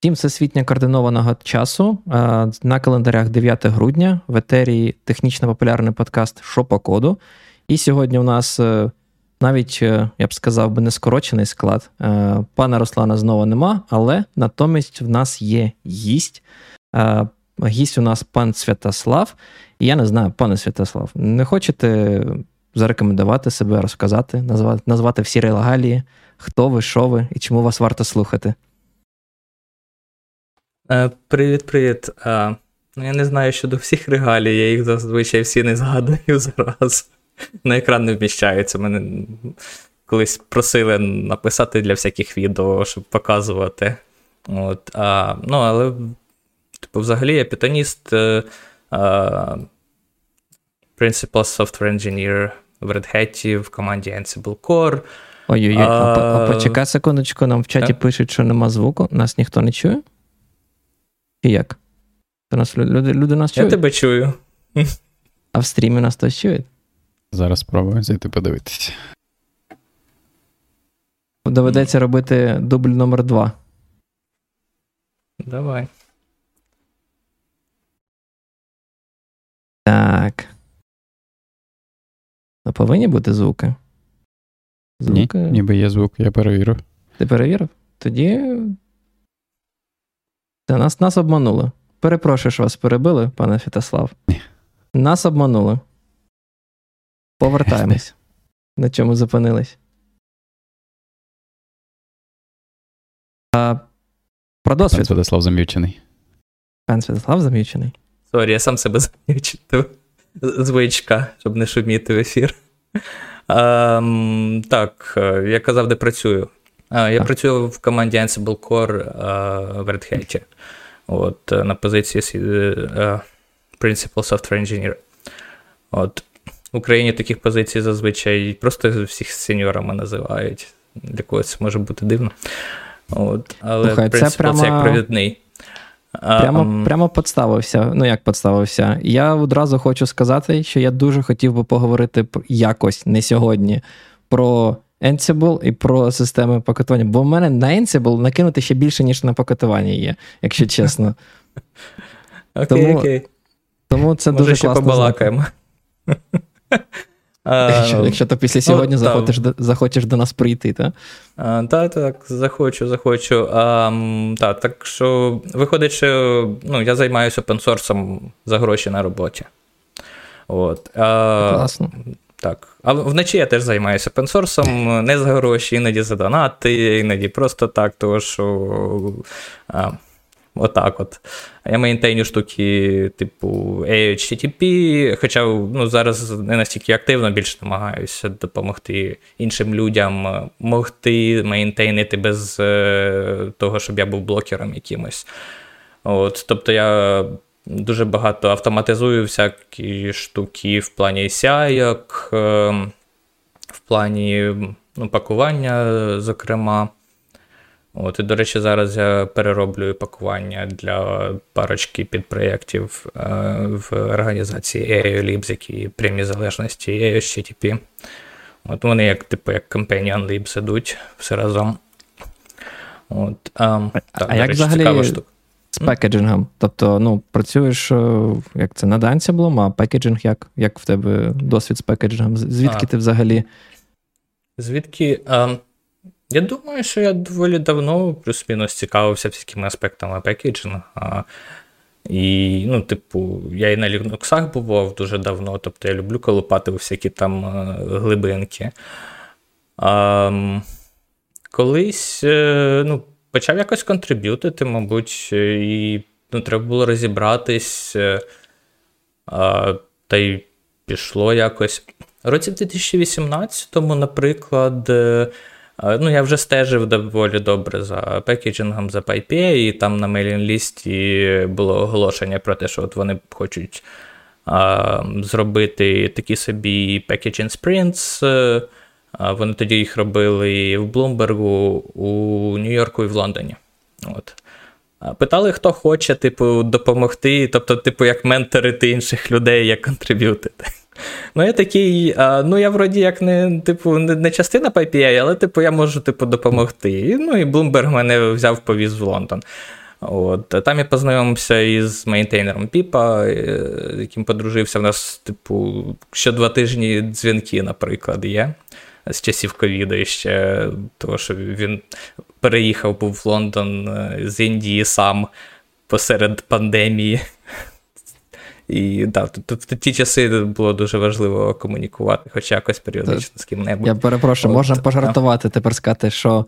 Втім, всесвітньо координованого часу на календарях 9 грудня в етері технічно-популярний подкаст «Що по коду». І сьогодні у нас навіть, я б сказав би, не скорочений склад. Пана Руслана знову нема, але натомість в нас є гість. Гість у нас пан Святослав. І я не знаю, пане Святослав, не хочете зарекомендувати себе, розказати, назвати всі регалії, хто ви, що ви і чому вас варто слухати? Привіт. Ну, я не знаю щодо всіх регалій, я їх зазвичай всі не згадую зараз. На екран не вміщаються. Мене колись просили написати для всяких відео, щоб показувати. От, ну, але типу, взагалі я пітоніст, Principal Software Engineer в Red Hat, в команді Ansible Core. Ой-ой-ой, почекай секундочку, нам в чаті пишуть, що нема звуку, нас ніхто не чує. І як? Люди нас чують? Я тебе чую. А в стрімі нас хтось чує? Зараз спробую зайти подивитися. Доведеться робити дубль номер 2. Давай. Так. Ну, повинні бути звуки? Ні, ніби є звук, я перевірив. Ти перевірив? Тоді... Нас обманули. Перепрошую, що вас перебили, пане Святослав. Нас обманули. Повертаємось. На чому зупинились? Про досвід. Пан Святослав зам'ючений. Сорі, я сам себе зам'ючив. Звичка, щоб не шуміти в ефір. Так, я казав, де працюю. Я працюю в команді Ansible Core в Red Hat. От, на позиції Principal Software Engineer. От. В Україні таких позицій зазвичай просто всіх сеньорами називають. Для когось це може бути дивно. От, але Principal це як провідний. Прямо підставився. Ну, як підставився? Я одразу хочу сказати, що я дуже хотів би поговорити якось, не сьогодні, про Ansible і про системи пакетування. Бо в мене на Ansible накинути ще більше, ніж на пакетування є, якщо чесно. Окей. Тому це може дуже класно. Може, ще побалакаємо. Якщо ти після сьогодні захочеш до нас прийти, так? Так, захочу. Так що, виходить, що я займаюся опенсорсом за гроші на роботі. Класно. Так. А вночі я теж займаюся опенсорсом, не за гроші, іноді за донати, іноді просто так, тому що отак. Я мейнтейню штуки типу aiohttp, хоча зараз не настільки активно, більше намагаюся допомогти іншим людям могти мейнтейнити без того, щоб я був блокером якимось. От, тобто я дуже багато автоматизую всякі штуки в плані CI-як, в плані пакування, зокрема. От, і, до речі, зараз я перероблюю пакування для парочки підпроєктів в організації aiolibs, які прямі залежності aiohttp. От вони як companion libs ідуть все разом. От, так, як речі, взагалі... цікава штука. З пекеджингом. Тобто, працюєш, як це, над Ansible, а пекеджинг як в тебе досвід з пекеджингом? Звідки ти взагалі? Звідки? Я думаю, що я доволі давно плюс-мінус цікавився всякими аспектами пекеджингу. І, я і на Linux бував дуже давно, тобто я люблю колопати у всякі там глибинки. Колись, почав якось контриб'ютити, мабуть, і треба було розібратись, та й пішло якось. Році в 2018-му, наприклад, я вже стежив доволі добре за пекеджингом, за PyPA, і там на мейлінг-лісті було оголошення про те, що от вони хочуть зробити такі собі пекеджинг спринтс. Вони тоді їх робили і в Блумбергу, у Нью-Йорку і в Лондоні. От. Питали, хто хоче, допомогти, як менторити інших людей, як контриб'ютити. Я такий, я вроді як не частина PyPA, але я можу допомогти. І Блумберг мене взяв, повіз в Лондон. От. А там я познайомився із мейнтейнером PyPA, яким подружився. У нас, типу, що 2 тижні дзвінки, наприклад, є. З часів ковіду ще, того, що він переїхав, був в Лондон з Індії сам посеред пандемії. І так, да, в ті часи було дуже важливо комунікувати, хоч якось періодично з ким-небудь. Я перепрошую, можна пожартувати, тепер сказати, що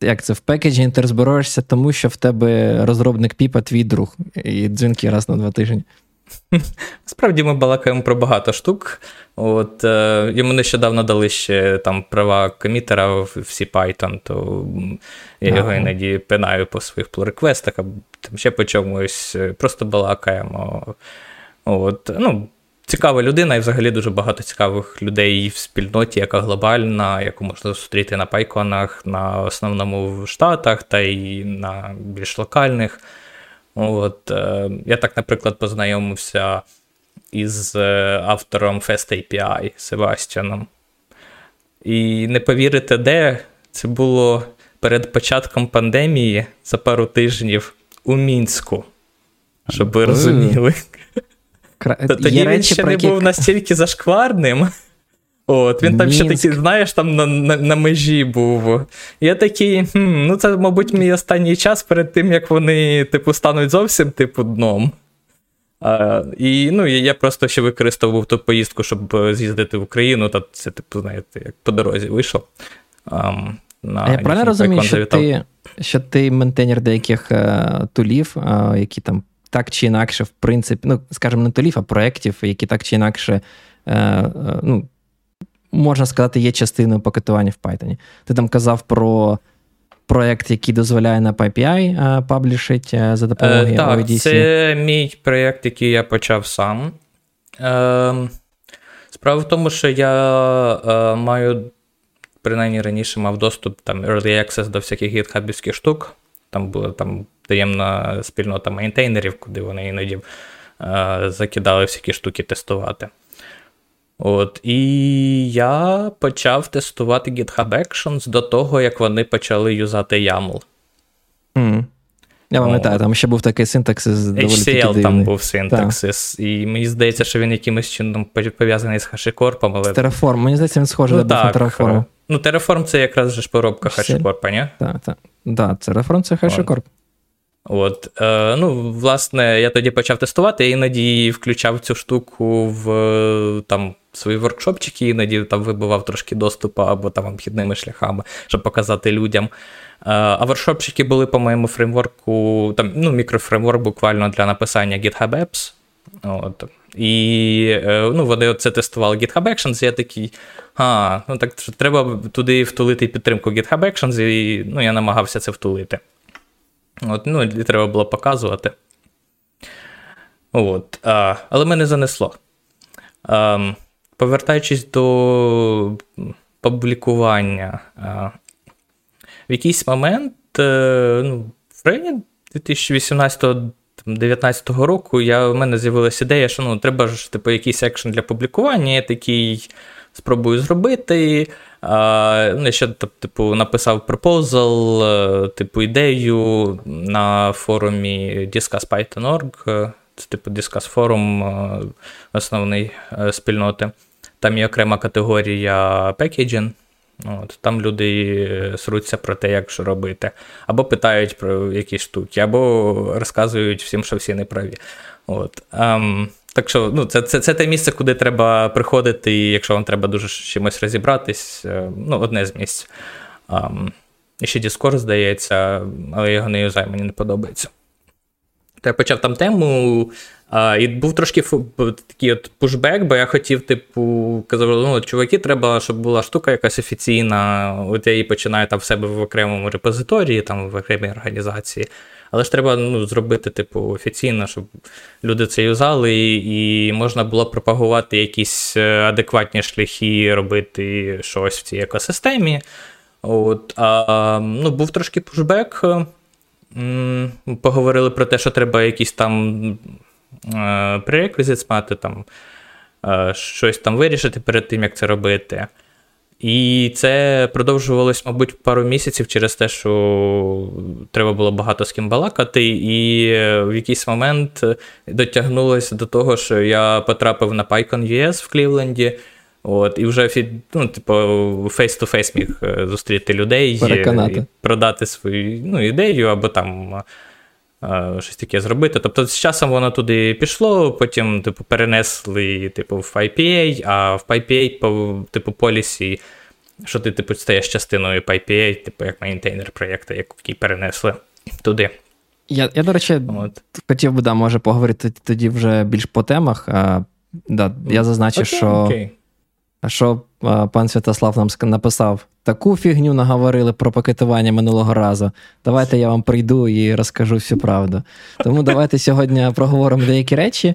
як це, в пекеджі ти розбираєшся, тому що в тебе розробник PyPA твій друг, і дзвінки раз на 2 тижні. Насправді ми балакаємо про багато штук. От, йому нещодавно дали ще там права комітера в CPython, то я його іноді пинаю по своїх pull-реквестах, а там ще по чомусь, просто балакаємо. От, ну, цікава людина і взагалі дуже багато цікавих людей в спільноті, яка глобальна, яку можна зустріти на PyConах, на основному в Штатах та й на більш локальних. От, я так, наприклад, познайомився із автором Fast API Себастьяном. І не повірите, де це було перед початком пандемії за пару тижнів у Мінську, щоб ви розуміли. Тоді він ще не був настільки зашкварним. От, він там ще такий, знаєш, там на межі був. Я такий, ну це, мабуть, мій останній час перед тим, як вони, типу, стануть зовсім, типу, дном. І, ну, я просто ще використовував ту поїздку, щоб з'їздити в Україну, та це, типу, знаєте, як по дорозі вийшов. Я правильно розумію, що ти ментейнер деяких тулів, які там так чи інакше, в принципі, ну, скажімо, не тулів, а проєктів, які так чи інакше, ну, можна сказати, є частиною пакетування в Python. Ти там казав про проєкт, який дозволяє на PyPI паблішити за допомогою ODC. Так, це мій проєкт, який я почав сам. Справа в тому, що я маю, принаймні раніше мав доступ, там, early access до всяких гітхабівських штук. Там була там таємна спільнота мейнтейнерів, куди вони іноді закидали всякі штуки тестувати. От, і я почав тестувати GitHub Actions до того, як вони почали юзати YAML. Я пам'ятаю, там ще був такий синтаксис. HCL там був синтаксис. Так. І мені здається, що він якимось чином пов'язаний з HashiCorp. Але... Терраформ, мені здається, він схожий на Терраформ. Ну, Терраформ це якраз же ж поробка HashiCorp, ні? Так, Терраформ це HashiCorp. От, ну, власне, я тоді почав тестувати, я іноді включав цю штуку в там свої воркшопчики, іноді там вибивав трошки доступу або там обхідними шляхами, щоб показати людям. А воркшопчики були по моєму фреймворку, там, ну, мікрофреймворк буквально для написання GitHub Apps. От. І, ну, вони це тестували GitHub Actions, і я такий, ну, так що треба туди втулити підтримку GitHub Actions, і, ну, я намагався це втулити. От, ну, і треба було показувати. От, але мене занесло. Повертаючись до публікування, в якийсь момент, ну, в районі 2018-2019 року в мене з'явилася ідея, що, ну, треба ж, типу, якийсь екшен для публікування, я такий спробую зробити. Я ще, типу, написав пропозал, типу, ідею на форумі discusspython.org, це, типу, discuss форум основної спільноти. Там є окрема категорія packaging. От, там люди сруться про те, як що робити. Або питають про якісь штуки, або розказують всім, що всі неправі. От. Так що, ну, це те місце, куди треба приходити, і якщо вам треба дуже чимось розібратись, ну, одне з місць. І ще Discord, здається, але його не юзаю, мені не подобається. То я почав там тему, і був трошки такий от пушбек, бо я хотів, типу, казав, ну, чуваки, треба, щоб була штука якась офіційна, от я її починаю там в себе в окремому репозиторії, там в окремій організації. Але ж треба, ну, зробити, типу, офіційно, щоб люди це юзали, і можна було пропагувати якісь адекватні шляхи робити щось в цій екосистемі. От, ну, був трошки пушбек. Поговорили про те, що треба якісь там prerequisites мати, там, щось там вирішити перед тим, як це робити. І це продовжувалось, мабуть, пару місяців через те, що треба було багато з ким балакати, і в якийсь момент дотягнулося до того, що я потрапив на PyCon US в Клівленді. От, і вже face-to-face міг зустріти людей, і продати свою ідею, або там щось таке зробити. Тобто з часом воно туди пішло, потім перенесли в PyPA, а в PyPA полісі, що ти стаєш частиною PyPA, як мейнтейнер проєкту, який перенесли туди. Я до речі, хотів би, може, поговорити тоді вже більш по темах. Я зазначу, що пан Святослав нам написав, таку фігню наговорили про пакетування минулого разу. Давайте я вам прийду і розкажу всю правду. Тому давайте сьогодні проговоримо деякі речі,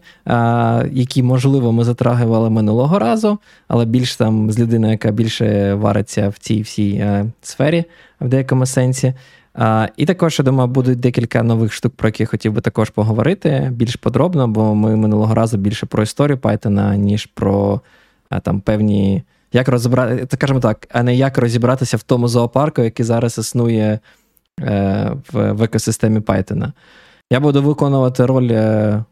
які, можливо, ми затрагували минулого разу, але більш там з людиною, яка більше вариться в цій всій сфері в деякому сенсі. І також, я думаю, будуть декілька нових штук, про які я хотів би також поговорити більш подробно, бо ми минулого разу більше про історію Python, ніж про там певні, як розібрати, скажімо так, а не як розібратися в тому зоопарку, який зараз існує в екосистемі Python. Я буду виконувати роль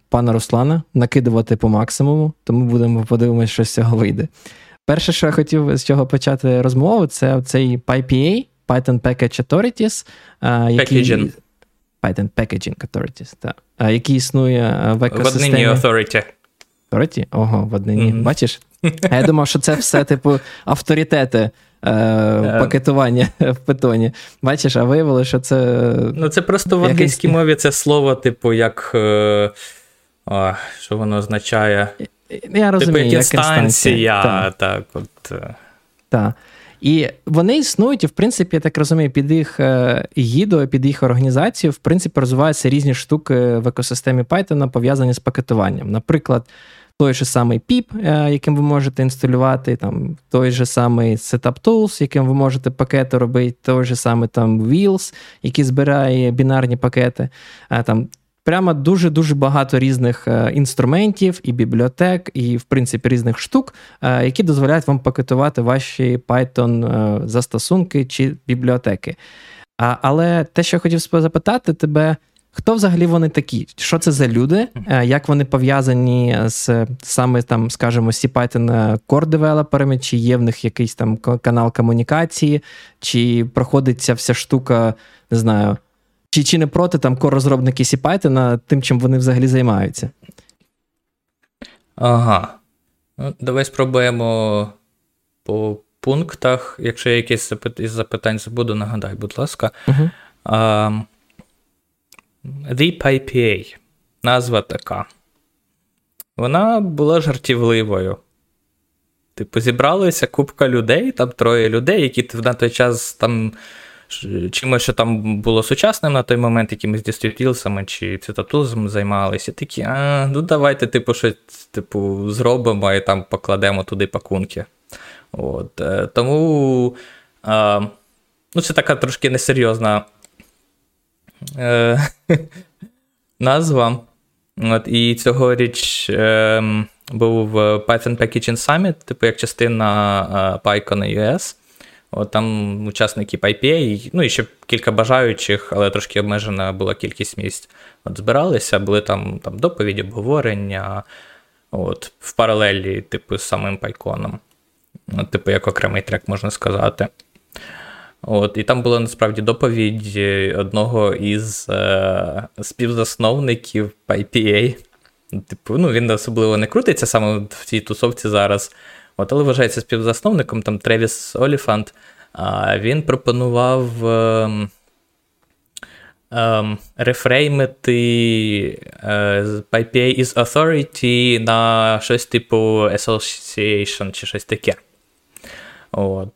пана Руслана, накидувати по максимуму, тому будемо подивимося, що з цього вийде. Перше, що я хотів з чого почати розмову, це цей PyPA, Python Package Authorities, Python Packaging Authorities, який існує в екосистемі. В однині authority. Ого, в однині. Mm-hmm. Бачиш? А я думав, що це все, авторитети пакетування в питоні. Бачиш, а виявилося, що це... це просто в англійській мові це слово, як... що воно означає? Я розумію, як інстанція. Так, от. Так. І вони існують, і, в принципі, я так розумію, під їх егідою, під їх організацією, в принципі, розвиваються різні штуки в екосистемі Python, пов'язані з пакетуванням. Наприклад, той же самий PIP, яким ви можете інсталювати, там, той же самий Setup Tools, яким ви можете пакети робити, той же самий там Wheels, який збирає бінарні пакети. Там прямо дуже-дуже багато різних інструментів і бібліотек, і, в принципі, різних штук, які дозволяють вам пакетувати ваші Python застосунки чи бібліотеки. Але те, що я хотів запитати тебе, хто взагалі вони такі? Що це за люди? Як вони пов'язані з саме, там, скажімо, CPython core-девелоперами? Чи є в них якийсь там канал комунікації? Чи проходиться вся штука, не знаю, чи не проти там core-розробники CPython тим, чим вони взагалі займаються? Ага. Давай спробуємо по пунктах. Якщо я якісь із запитань забуду, нагадай, будь ласка. Угу. The PyPA, назва така, вона була жартівливою. Зібралася купка людей, там троє людей, які на той час там чимось, що там було сучасним на той момент, якимись дистриб'ютілсами чи цитатулзом займалися, такі, давайте, щось, зробимо і там покладемо туди пакунки. От. Тому, це така трошки несерйозна назва. От, і цьогоріч був Python Packaging Summit, як частина PyCon US. От, там учасники PyPA, і ще кілька бажаючих, але трошки обмежена була кількість місць. От, збиралися, були там доповіді, обговорення, от, в паралелі з самим PyCon'ом. От, як окремий трек, можна сказати. От, і там була насправді доповідь одного із співзасновників PyPA. Він особливо не крутиться саме в цій тусовці зараз. От, але вважається співзасновником, там Тревіс Оліфант. Він пропонував рефреймити PyPA is authority на щось association чи щось таке. От.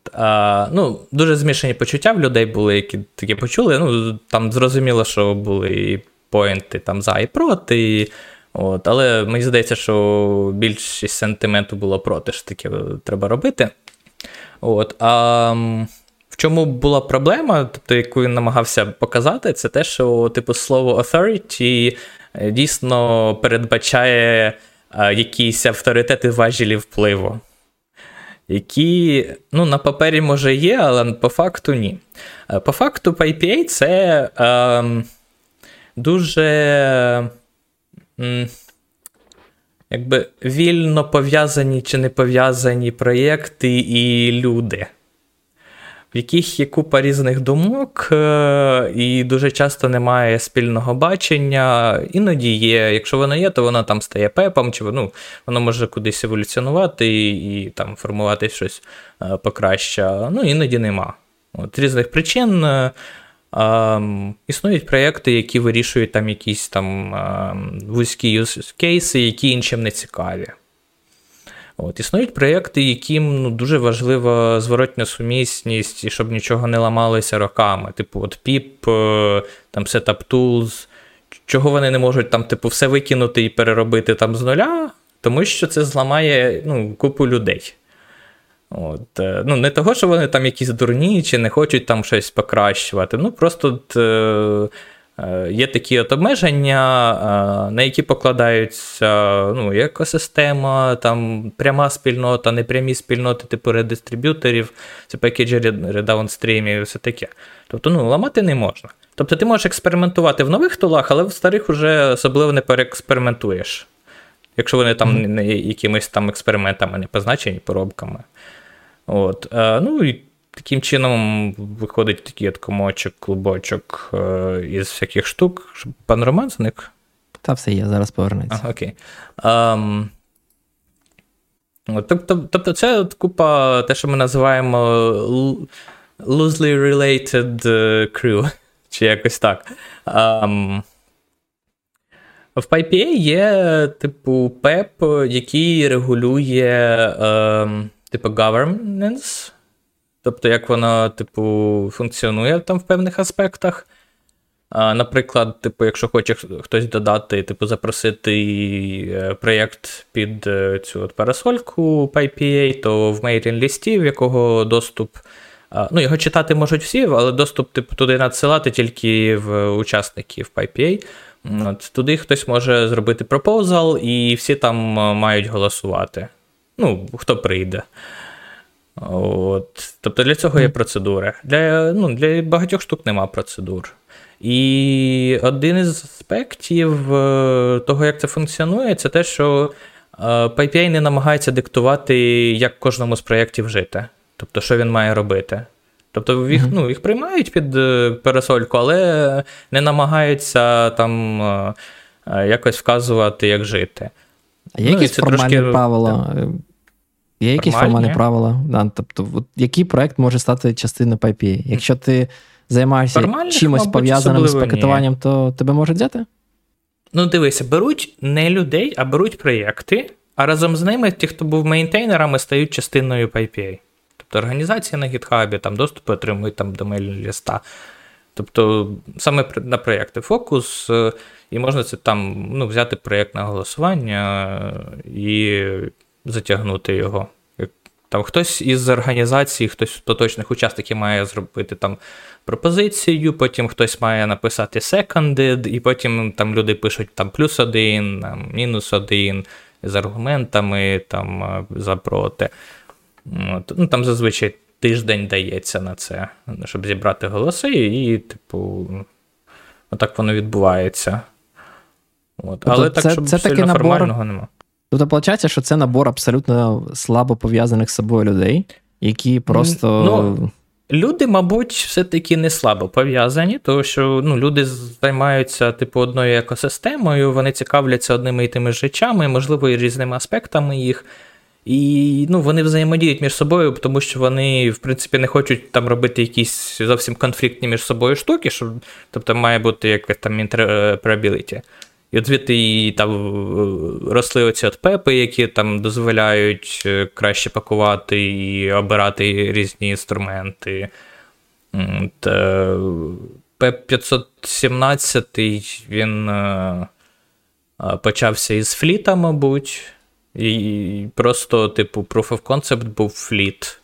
Дуже змішані почуття в людей були, які таке почули. Там зрозуміло, що були і поінти там за і проти. От. Але мені здається, що більшість сентименту було проти, що таке треба робити. От. А в чому була проблема, яку він намагався показати, це те, що слово authority дійсно передбачає якісь авторитети важелі впливу. які, ну, на папері, може, є, але по факту ні. По факту PyPA – це дуже якби вільно пов'язані чи не пов'язані проєкти і люди, в яких є купа різних думок, і дуже часто немає спільного бачення. Іноді є, якщо воно є, то воно там стає пепом, чи ну, воно може кудись еволюціонувати і там формувати щось покраще. Ну, іноді нема. От різних причин існують проєкти, які вирішують там якісь там вузькі юзкейси, які іншим не цікаві. От, існують проєкти, яким, ну, дуже важлива зворотня сумісність, і щоб нічого не ламалося роками. Типу, от PIP, там Setup Tools, чого вони не можуть там, типу, все викинути і переробити там з нуля, тому що це зламає, ну, купу людей. От, ну, не того, що вони там якісь дурні чи не хочуть там щось покращувати, ну, просто є такі от обмеження, на які покладаються, ну, екосистема, там, пряма спільнота, непрямі спільноти, типу редистриб'юторів, це пекеджі даунстрімів і все таке. Тобто, ну, ламати не можна. Тобто ти можеш експериментувати в нових тулах, але в старих вже особливо не переекспериментуєш, якщо вони там якимись там експериментами не позначені, поробками. От, ну, і таким чином виходить такий от комочок, клубочок із всяких штук. Пан Роман зник? Та все є, зараз повернеться. Окей. Тобто це от купа, те, що ми називаємо loosely related crew, чи якось так. В PyPA є, типу, PEP, який регулює, типу, governance, тобто, як вона, типу, функціонує там в певних аспектах. Наприклад, типу, якщо хоче хтось додати, типу, запросити проєкт під цю от парасольку PyPA, то в мейлінг-лісті, в якого доступ, ну, його читати можуть всі, але доступ, типу, туди надсилати тільки в учасників PyPA. От, туди хтось може зробити пропозал, і всі там мають голосувати. Ну, хто прийде. От. Тобто для цього є процедури. Для багатьох штук нема процедур. І один із аспектів того, як це функціонує, це те, що PyPI не намагається диктувати, як кожному з проєктів жити. Тобто, що він має робити. Тобто їх, ну, їх приймають під парасольку, але не намагаються там якось вказувати, як жити. А є якісь формальні правила? Є якісь формальні правила? Да, тобто, от, який проект може стати частиною PyPI? Якщо ти займаєшся формальних, чимось, мабуть, пов'язаним з пакетуванням, то тебе можуть взяти? Ну, дивися, беруть не людей, а беруть проєкти, а разом з ними ті, хто був мейнтейнерами, стають частиною PyPI. Тобто організація на гітхабі, там доступ отримують там, до мейлінг-листа. Тобто саме на проєкти фокус, і можна це там, ну, взяти проєкт на голосування і затягнути його. Там хтось із організацій, хтось з поточних учасників має зробити там пропозицію, потім хтось має написати seconded, і потім там люди пишуть там +1, там, -1 з аргументами там за проти. От. Ну, там зазвичай тиждень дається на це, щоб зібрати голоси, і, типу, отак воно відбувається. От. Тобто, але так, щоб сильно набор формального нема. Тобто, виходить, що це набор абсолютно слабо пов'язаних з собою людей, які просто... Ну, люди, мабуть, все-таки не слабо пов'язані, тому що, ну, люди займаються, типу, одною екосистемою, вони цікавляться одними і тими ж речами, можливо, і різними аспектами їх. І, ну, вони взаємодіють між собою, тому що вони, в принципі, не хочуть там робити якісь зовсім конфліктні між собою штуки, що, тобто має бути якась там інтероперабіліті. І от звідти і там росли оці от пепи, які там дозволяють краще пакувати і обирати різні інструменти. ПЕП 517, він почався із Фліта, мабуть. І просто, типу, proof of concept був Fleet.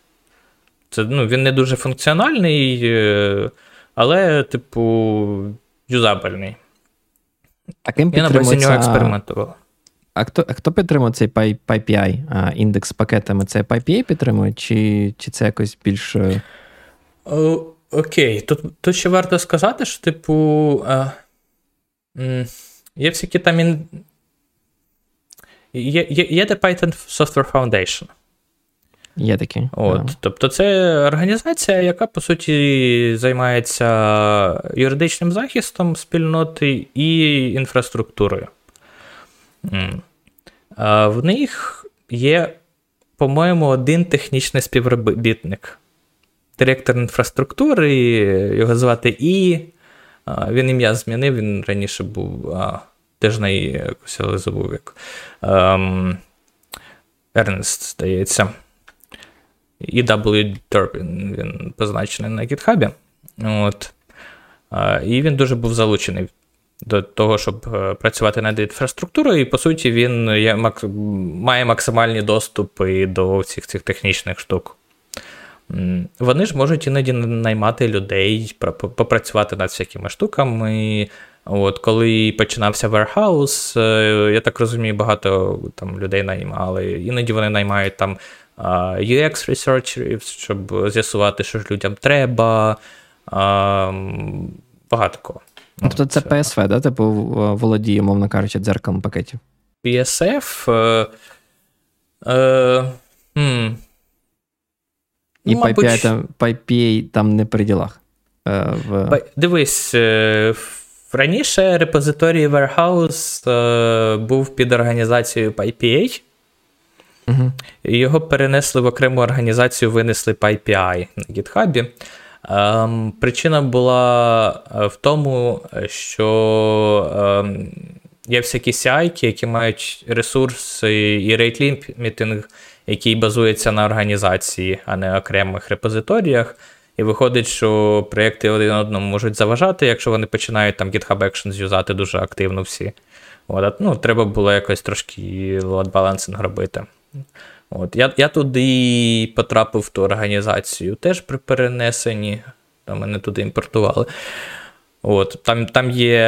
Це, ну, він не дуже функціональний, але, типу, юзабельний. Таким я на базі нього експериментував. А хто підтримує цей PyPI? Індекс пакетами? Це PyPA підтримує? Чи це якось більш... Окей. Тут ще варто сказати, що, типу, є всякі там... Є The Python Software Foundation. Є такі. От, да. Тобто це організація, яка, по суті, займається юридичним захистом спільноти і інфраструктурою. В них є, по-моєму, один технічний співробітник. Директор інфраструктури, його звати І. Він ім'я змінив, він раніше був... Теж на її якось я забув, як Ернест, здається. І W. Turpin, він позначений на GitHub. От. І він дуже був залучений до того, щоб працювати над інфраструктурою. І, по суті, він має максимальні доступи до всіх цих технічних штук. Вони ж можуть іноді наймати людей, попрацювати над всякими штуками. От, коли починався Warehouse, я так розумію, багато там людей наймали. Іноді вони наймають там UX-ресерчерів, щоб з'ясувати, що ж людям треба. Багато кого. Тобто це PSF, да? Типу володіє, мовно кажучи, дзеркалом пакетів. PSF? І PyPA там не при ділах. Дивись, раніше репозиторій Warehouse був під організацією PyPA. Угу. Його перенесли в окрему організацію, винесли PyPI на GitHub. Причина була в тому, що є всякі CI, які мають ресурси і рейт-лімітинг, який базується на організації, а не окремих репозиторіях. І виходить, що проєкти один одному можуть заважати, якщо вони починають там GitHub Actions юзати дуже активно всі. От, ну, треба було якось трошки load-balancing робити. От, я туди потрапив в ту організацію, теж при перенесенні. Там мене туди імпортували. От, там є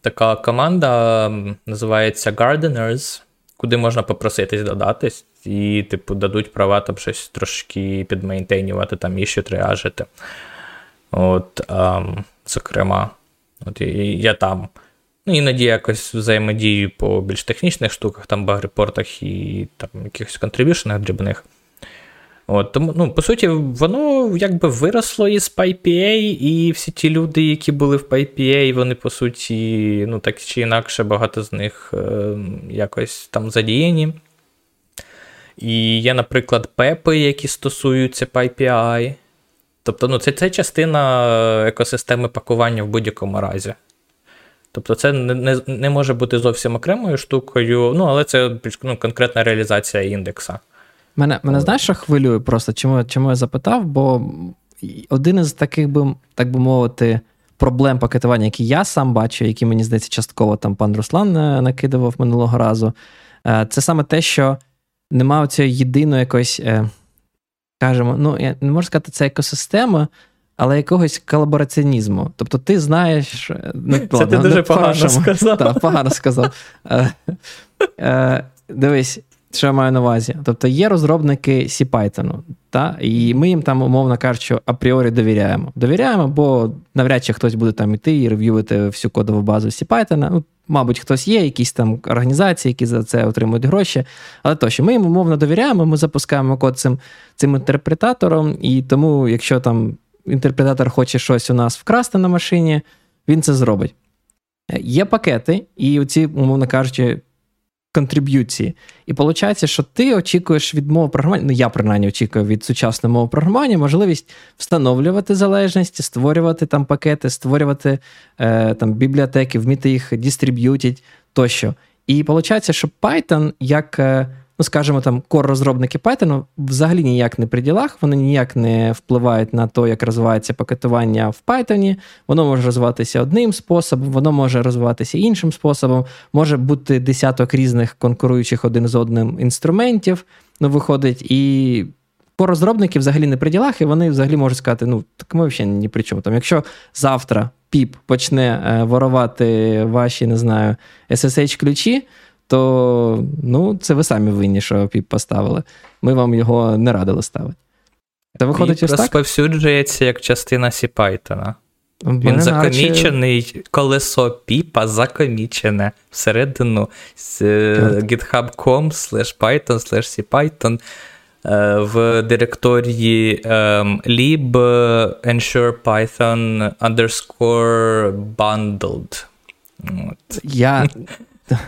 така команда, називається Gardeners, куди можна попроситись додатись. І, типу, дадуть права там щось трошки підмейнтейнювати, там іще тріажити. От, зокрема, от я там. Ну, іноді якось взаємодію по більш технічних штуках, там баг-репортах і там якихось контриб'юшенах дрібних. От, тому, ну, по суті, воно якби виросло із PyPA, і всі ті люди, які були в PyPA, вони, по суті, ну, так чи інакше, багато з них якось там задіяні. І є, наприклад, пепи, які стосуються PyPI. Тобто, ну, це частина екосистеми пакування в будь-якому разі. Тобто, це не може бути зовсім окремою штукою, ну, але це більш, ну, конкретна реалізація індекса. Мене знаєш, що хвилює просто, чому я запитав, бо один із таких, так би мовити, проблем пакетування, які я сам бачу, які, мені здається, частково там пан Руслан накидував минулого разу, це саме те, що нема оцієї єдиної якоїсь, скажімо, ну, я не можу сказати, це екосистема, але якогось колабораціонізму. Тобто ти знаєш... Це ти дуже погано сказав. Так, погано сказав. Дивись, що я маю на увазі. Тобто є розробники CPython, і ми їм там, умовно кажучи, апріорі довіряємо. Довіряємо, бо навряд чи хтось буде там іти і рев'ювати всю кодову базу CPython. Ну, мабуть, хтось є, якісь там організації, які за це отримують гроші. Але то, що ми їм умовно довіряємо, ми запускаємо код цим інтерпретатором, і тому, якщо там інтерпретатор хоче щось у нас вкрасти на машині, він це зробить. Є пакети, і оці, умовно кажучи, контриб'юції. І виходить, що ти очікуєш від мови програмування, ну я, принаймні, очікую від сучасної мови програмування можливість встановлювати залежності, створювати там пакети, створювати там бібліотеки, вміти їх дистриб'ютити тощо. І виходить, що Python, як, ну скажімо, там кор-розробники Python взагалі ніяк не при ділах, вони ніяк не впливають на те, як розвивається пакетування в Python. Воно може розвиватися одним способом, воно може розвиватися іншим способом, може бути десяток різних конкуруючих один з одним інструментів, ну виходить, і кор-розробники взагалі не при ділах, і вони взагалі можуть сказати, ну, так ми взагалі ні при чому. Там, якщо завтра піп почне ворувати ваші, не знаю, SSH-ключі, то, ну, це ви самі винні, що піп поставили. Ми вам його не радили ставити. Та виходить ось так? Він розповсюджується як частина CPython. Він закомічений, колесо піпа закомічене всередину з github.com/python/cpython в директорії lib ensurepip_bundled.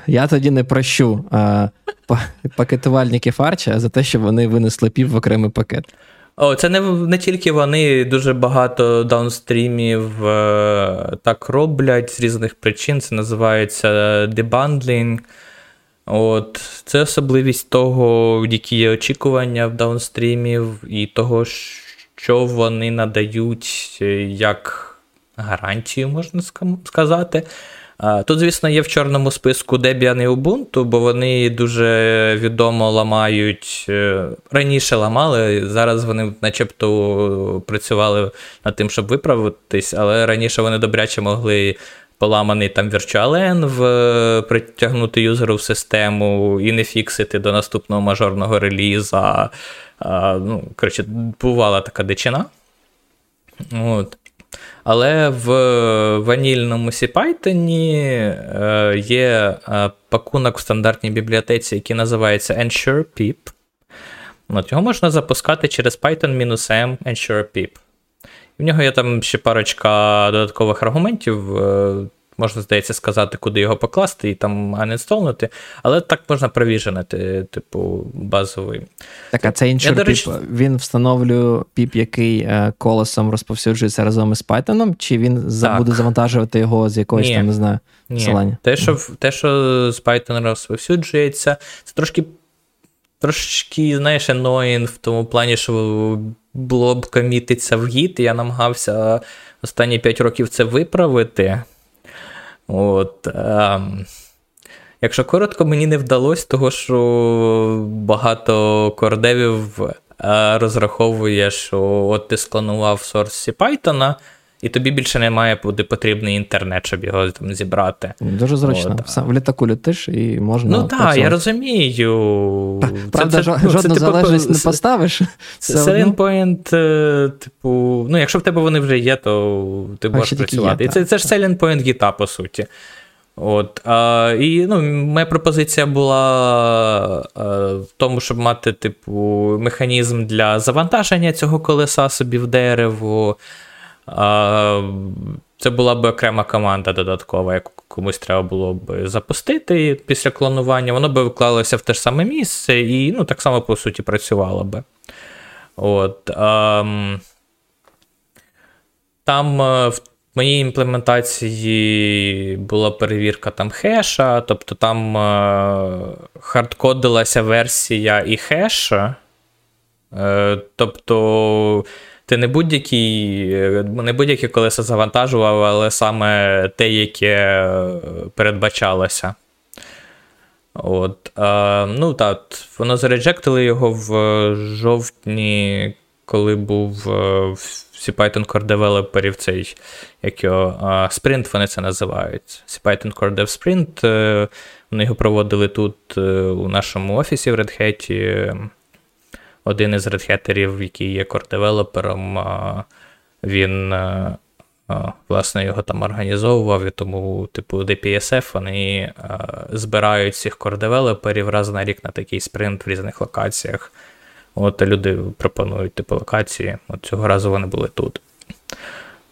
Я тоді не прощу пакетувальників Арча за те, що вони винесли піп в окремий пакет. О, це не тільки вони, дуже багато даунстрімів так роблять з різних причин. Це називається дебандлінг. От, це особливість того, які є очікування в даунстрімів і того, що вони надають як гарантію, можна сказати. Тут, звісно, є в чорному списку Debian і Ubuntu, бо вони дуже відомо ламають, раніше ламали, зараз вони начебто працювали над тим, щоб виправитись, але раніше вони добряче могли поламаний там virtualen притягнути юзеру в систему і не фіксити до наступного мажорного реліза. Ну, коротше, бувала така дичина. От. Але в ванільному CPython є пакунок в стандартній бібліотеці, який називається ensurepip. От, його можна запускати через python-m ensurepip. В нього є там ще парочка додаткових аргументів, можна, здається, сказати, куди його покласти і там анінстолнути, але так можна провіженити, типу, базовий. Так, а цей інший піп, він встановлює піп, який колесом розповсюджується разом із Python, чи він буде завантажувати його з якогось там, не знаю, посилання? Те, що з Python розповсюджується, це трошки, знаєш, annoying в тому плані, що блоб комітиться в Git, я намагався останні 5 років це виправити. От, якщо коротко, мені не вдалося, того, що багато кордевів розраховує, що от ти склонував source CPython, і тобі більше немає буде потрібний інтернет, щоб його там зібрати. Дуже зручно. От, в літаку літиш і можна... Ну так, я розумію. Правда, жодну залежність не поставиш. Це endpoint, типу... Ну, якщо в тебе вони вже є, то ти можеш працювати. Є, це ж endpoint гіта, по суті. От, і, ну, моя пропозиція була в тому, щоб мати, типу, механізм для завантаження цього колеса собі в дерево. Це була б окрема команда додаткова, яку комусь треба було б запустити після клонування. Воно б вклалося в те ж саме місце і, ну, так само, по суті, працювало б. От. Там в моїй імплементації була перевірка там хеша, тобто там хардкодилася версія і хеша. Тобто ти не будь-яке колесо завантажував, але саме те, яке передбачалося. От, ну так, воно зареджектили його в жовтні, коли був в CPython Core Developerів цей, як його, спринт вони це називають. CPython Core Dev Sprint, вони його проводили тут у нашому офісі в Red Hat'і. Один із редхеттерів, який є core-девелопером, він, власне, його там організовував, і тому, типу, DPSF, вони збирають цих core-девелоперів раз на рік на такий спринт в різних локаціях. От, люди пропонують, типу, локації. От цього разу вони були тут.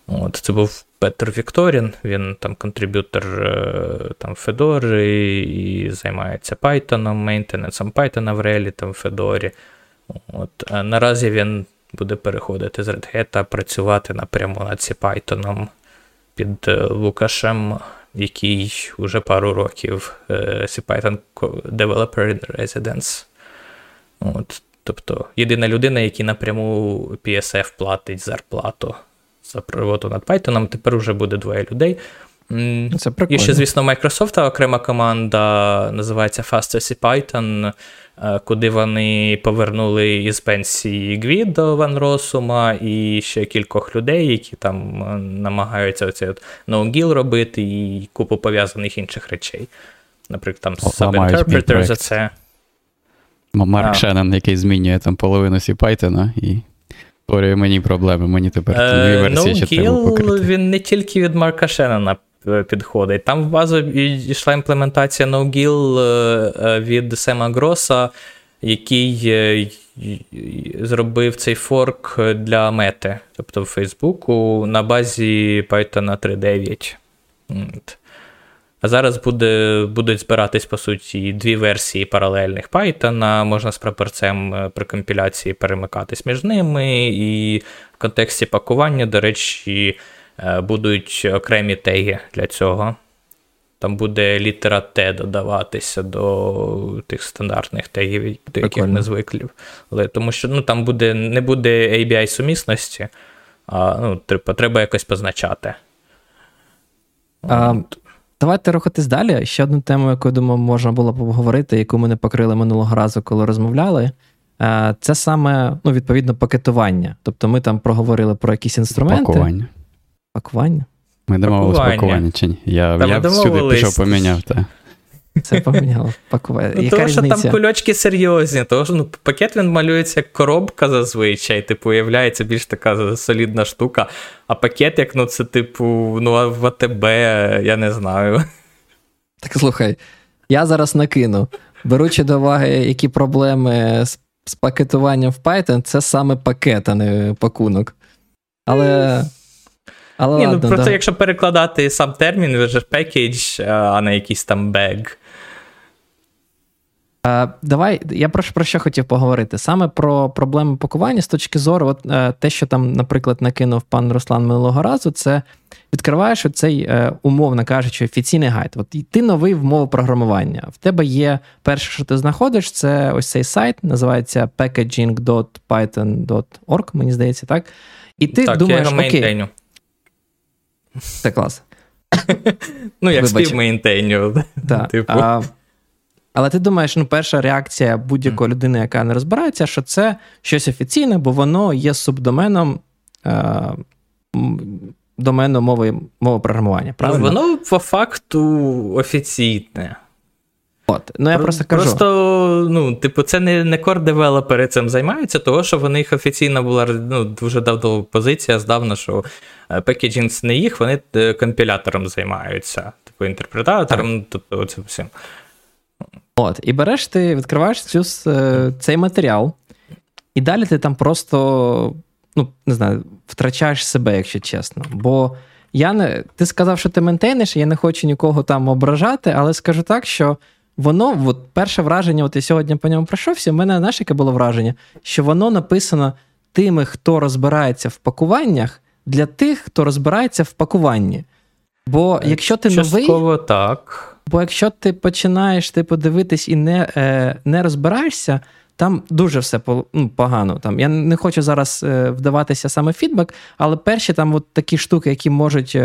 От, це був Петр Вікторін, він там контриб'ютор там Федори і займається Python, мейнтенансом Python в Релі, там Федорі. От, наразі він буде переходити з Red Hat працювати напряму над CPython під Лукашем, який уже пару років CPython Developer in Residence. От, тобто єдина людина, яка напряму PSF платить зарплату за роботу над Python, тепер вже буде двоє людей. Це прикольно. І ще, звісно, у Microsoft окрема команда, називається Fastest Python, куди вони повернули із пенсії Гвідо Ван Росума і ще кількох людей, які там намагаються оцей No-GIL робити і купу пов'язаних інших речей. Наприклад, там Subinterpreter за це. Марк Шеннон, який змінює там половину CPython і створює мені проблеми. Мені тепер дві версії No-GIL, покрити. Він не тільки від Марка Шеннона підходить. Там в базу йшла імплементація No-GIL від Сема Гроса, який зробив цей форк для мети, тобто в Фейсбуку, на базі Python 3.9. А зараз будуть збиратись, по суті, дві версії паралельних Python, можна з прапорцем при компіляції перемикатись між ними, і в контексті пакування, до речі, будуть окремі теги для цього. Там буде літера Т додаватися до тих стандартних тегів, до яких ми звикли. Але, тому що там не буде ABI-сумісності, а треба якось позначати. Давайте рухатись далі. Ще одну тему, яку, я думаю, можна було б обговорити, яку ми не покрили минулого разу, коли розмовляли. Це саме, відповідно, пакетування. Тобто ми там проговорили про якісь інструменти. Пакування? Ми домовились пакування чи ні? Я всюди пішов, поміняв. Та. Це поміняло. Пакування. Тому що там кульочки серйозні. Тому що пакет він малюється як коробка зазвичай. Являється більш така солідна штука. А пакет як, це в АТБ, я не знаю. Так, слухай, я зараз накину. Беручи до уваги, які проблеми з пакетуванням в Python, це саме пакет, а не пакунок. Але ладно, просто якщо перекладати сам термін, ви ж package, а не якийсь там bag. Давай, я про що хотів поговорити. Саме про проблеми пакування з точки зору, те, що там, наприклад, накинув пан Руслан минулого разу, це відкриваєш оцей, умовно кажучи, офіційний гайд. Ти новий в мову програмування. В тебе є перше, що ти знаходиш, це ось цей сайт, називається packaging.python.org, мені здається, так? І ти думаєш, окей. Це клас. Як співмейнтейню. Але ти думаєш, перша реакція будь-якої людини, яка не розбирається, що це щось офіційне, бо воно є субдоменом домену мови програмування. Правильно? Воно по факту офіційне. Я просто кажу. Просто, це не core-девелопери цим займаються, того, що в них офіційно була дуже давно позиція, здавна, що пекеджинг це не їх, вони компілятором займаються, інтерпретатором, цим всім. І береш ти, відкриваєш цей матеріал, і далі ти там просто, не знаю, втрачаєш себе, якщо чесно, бо ти сказав, що ти ментейниш, я не хочу нікого там ображати, але скажу так, що воно, перше враження, я сьогодні по ньому пройшовся, в мене, яке було враження, що воно написано тими, хто розбирається в пакуваннях, для тих, хто розбирається в пакуванні. Бо якщо ти новий, так. Бо якщо ти починаєш дивитись і не розбираєшся, там дуже все погано. Там, я не хочу зараз вдаватися саме в фідбек, але перші там такі штуки, які можуть...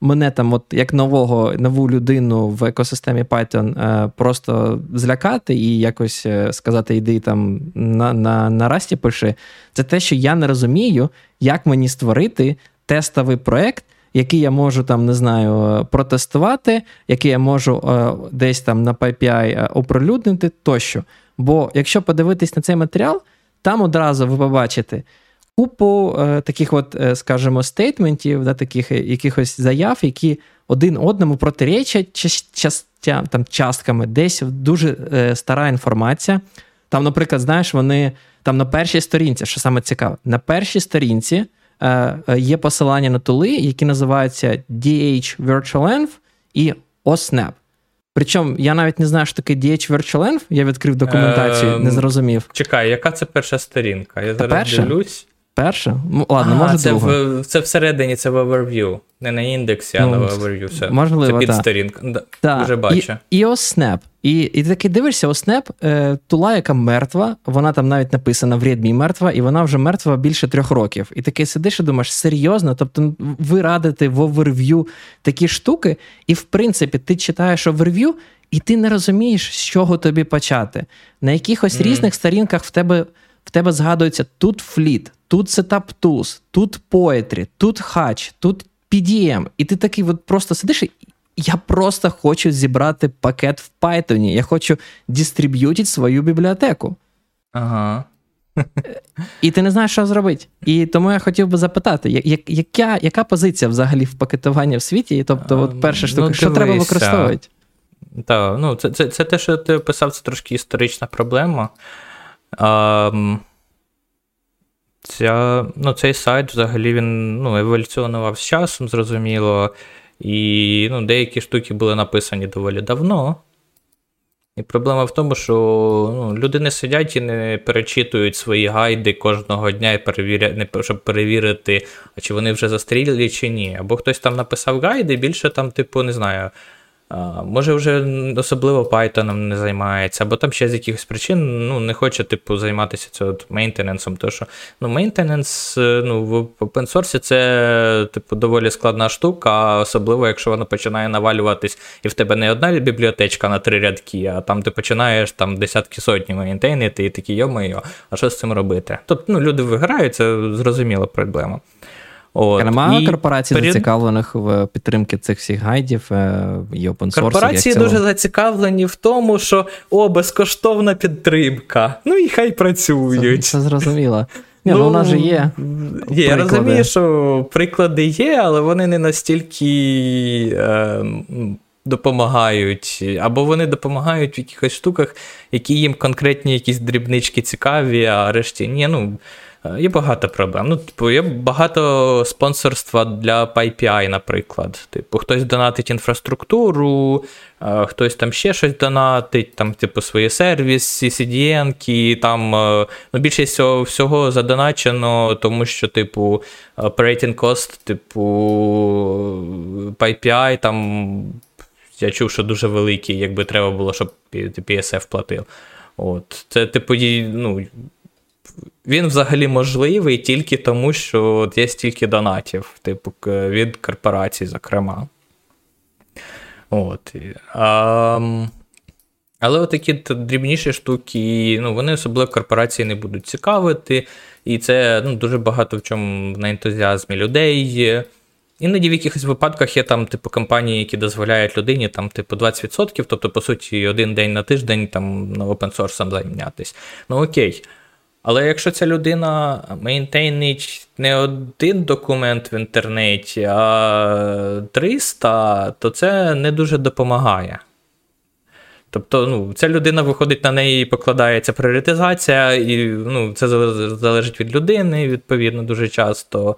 мене там, як нову людину в екосистемі Python просто злякати і якось сказати, йди там на Расті пиши, це те, що я не розумію, як мені створити тестовий проєкт, який я можу там, не знаю, протестувати, який я можу десь там на PyPI оприлюднити тощо. Бо якщо подивитись на цей матеріал, там одразу ви побачите купу таких скажімо, стейтментів, таких якихось заяв, які один одному протирічать частками. Десь дуже стара інформація. Там, наприклад, знаєш, вони там на першій сторінці, що саме цікаве, на першій сторінці є посилання на тули, які називаються DH-virtualenv і OSNAP. Причому я навіть не знаю, що таке DH-virtualenv, я відкрив документацію, не зрозумів. Чекай, яка це перша сторінка? Я зараз дивлюсь. Перше? Ну, ладно, може це довго. Це всередині, це в overview. Не на індексі, а на overview. Все. Можливо, це підсторінка. Да, вже бачу. І OSNAP. І ти таки дивишся, OSNAP, тула, яка мертва, вона там навіть написана в Redmi мертва, і вона вже мертва більше 3 років. І таки сидиш і думаєш, серйозно? Тобто ви радите в overview такі штуки, і в принципі ти читаєш overview, і ти не розумієш, з чого тобі почати. На якихось різних сторінках в тебе згадується тут Фліт, тут Setup Tools, тут Poetry, тут Hatch, тут PDM. І ти такий от просто сидиш і я просто хочу зібрати пакет в Python. Я хочу дистриб'ютити свою бібліотеку. Ага. І ти не знаєш, що зробити. І тому я хотів би запитати, яка позиція взагалі в пакетуванні в світі? Тобто, от перша штука, що треба використовувати? Так, ну, це те, що ти описав, це трошки історична проблема. Цей сайт взагалі він еволюціонував з часом, зрозуміло, і деякі штуки були написані доволі давно. І проблема в тому, що люди не сидять і не перечитують свої гайди кожного дня, і щоб перевірити, чи вони вже застрілі чи ні. Або хтось там написав гайди, більше там, не знаю, може вже особливо Python не займається, або там ще з якихось причин не хоче займатися цього мейнтенансом, тому що мейнтенанс в опенсорсі це доволі складна штука, особливо якщо воно починає навалюватись і в тебе не одна бібліотечка на 3 рядки, а там ти починаєш там десятки сотні мейнтейнити і такі йо-майо, а що з цим робити? Тобто люди виграють, це зрозуміла проблема. Немає корпорацій зацікавлених в підтримці цих всіх гайдів і опенсорсів? Корпорації дуже зацікавлені в тому, що безкоштовна підтримка. І хай працюють. Це зрозуміло. У нас же є приклади. Я розумію, що приклади є, але вони не настільки допомагають. Або вони допомагають в якихось штуках, які їм конкретні якісь дрібнички цікаві, а решті ні, є багато проблем. Є багато спонсорства для PyPI, наприклад. Хтось донатить інфраструктуру, хтось там ще щось донатить, там, свої сервіси, CDN-ки, там, більшість всього задоначено, тому що, operating cost, PyPI, там, я чув, що дуже великий, якби треба було, щоб PSF платив. Це, він взагалі можливий тільки тому, що є стільки донатів, від корпорацій, зокрема. Але такі дрібніші штуки, вони особливо корпорації не будуть цікавити, і це дуже багато в чому на ентузіазмі людей є. Іноді в якихось випадках є там, компанії, які дозволяють людині там, 20%, тобто, по суті, 1 день на тиждень там опенсорсом зайнятись. Окей. Але якщо ця людина мейнтейнить не 1 документ в інтернеті, а 300, то це не дуже допомагає. Тобто, ця людина виходить, на неї покладається пріоритизація, і це залежить від людини, відповідно, дуже часто.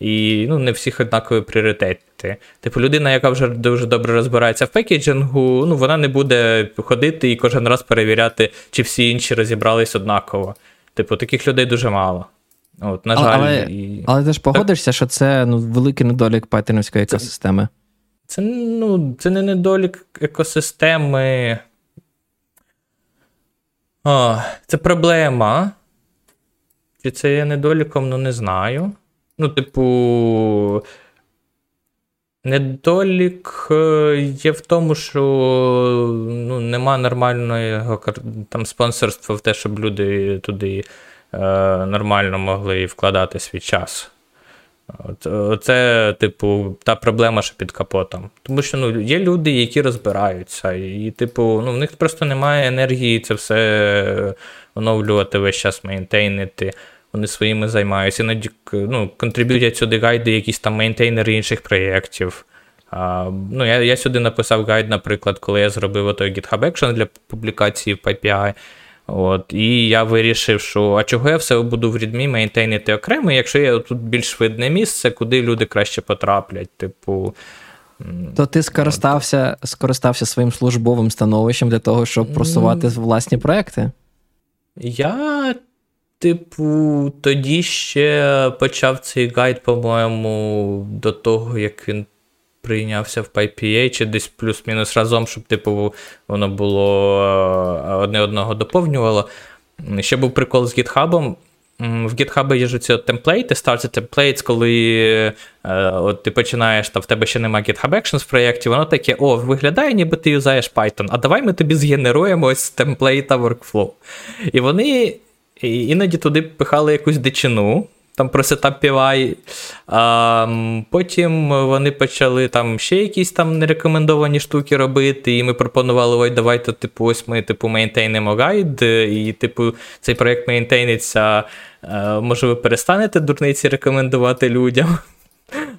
І не всіх однакові пріоритети. Людина, яка вже дуже добре розбирається в пекеджингу, вона не буде ходити і кожен раз перевіряти, чи всі інші розібрались однаково. Таких людей дуже мало. На жаль. Але ти ж погодишся, що це великий недолік пайтонівської екосистеми. Це не недолік екосистеми. Це проблема. Чи це є недоліком, не знаю. Недолік є в тому, що нема нормального там спонсорства в те, щоб люди туди нормально могли вкладати свій час. Це, та проблема, що під капотом. Тому що є люди, які розбираються, і в них просто немає енергії це все оновлювати, весь час мейнтейнити. Вони своїми займаються. Іноді контриб'ютять сюди гайди, якісь там мейнтейнери інших проєктів. Я сюди написав гайд, наприклад, коли я зробив отой GitHub Actions для публікації в PyPI. І я вирішив, що чого я все буду в Redmi мейнтейнити окремо, якщо є тут більш видне місце, куди люди краще потраплять. То ти скористався своїм службовим становищем для того, щоб просувати власні проєкти? Я Типу, тоді ще почав цей гайд, по-моєму, до того, як він прийнявся в PyPA, чи десь плюс-мінус разом, щоб, типу, воно було одне одного доповнювало. Ще був прикол з GitHub. В GitHub є ж ці темплейти, Starts Templates, коли от ти починаєш, там в тебе ще немає GitHub Actions в проєкті, воно таке, о, виглядає, ніби ти юзаєш Python, а давай ми тобі згенеруємо ось темплейта Workflow. І вони іноді туди пихали якусь дичину, там про Setup PI, потім вони почали там ще якісь там нерекомендовані штуки робити, і ми пропонували, ой, давайте, типу, ось ми, типу, мейнтейнемо гайд, і, типу, цей проєкт мейнтейниться, може ви перестанете дурниці рекомендувати людям?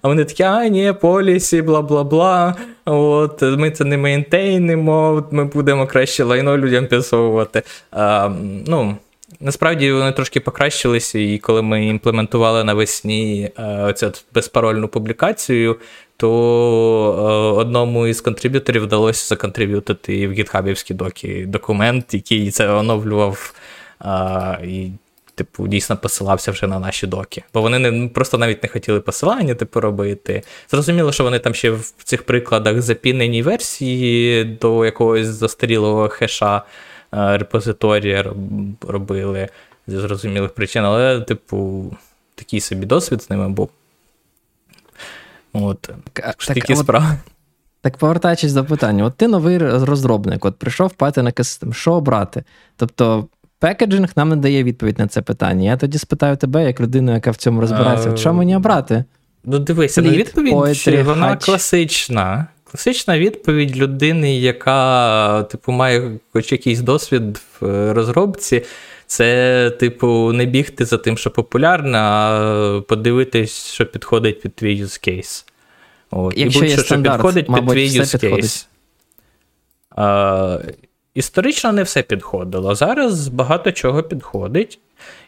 А вони такі, а, ні, полісі, бла-бла-бла, от, ми це не мейнтейнимо, ми будемо краще лайно людям підсовувати. Ну, насправді вони трошки покращилися, і коли ми інплементували навесні оцю безпарольну публікацію, то одному із контриб'юторів вдалося законтриб'ютити в гітхабівські доки документ, який це оновлював і, типу, дійсно посилався вже на наші доки. Бо вони просто навіть не хотіли посилання, типу, робити. Зрозуміло, що вони там ще в цих прикладах запінені версії до якогось застарілого хеша, репозиторії робили зі зрозумілих причин, але, типу, такий собі досвід з ними був. От, такі справи. Так, повертаючись до питання, от ти новий розробник, от прийшов Python Ecosystem, що обрати? Тобто, пекеджинг нам не дає відповідь на це питання. Я тоді спитаю тебе, як людину, яка в цьому розбирається, що мені обрати? Ну, дивися, Фліт, відповідь, Poetry, вона Hatch. Класична. Класична відповідь людини, яка, типу, має хоч якийсь досвід в розробці, це, типу, не бігти за тим, що популярно, а подивитись, що підходить під твій use case. От. І будь-що, що підходить під твій use case. Історично не все підходило, зараз багато чого підходить.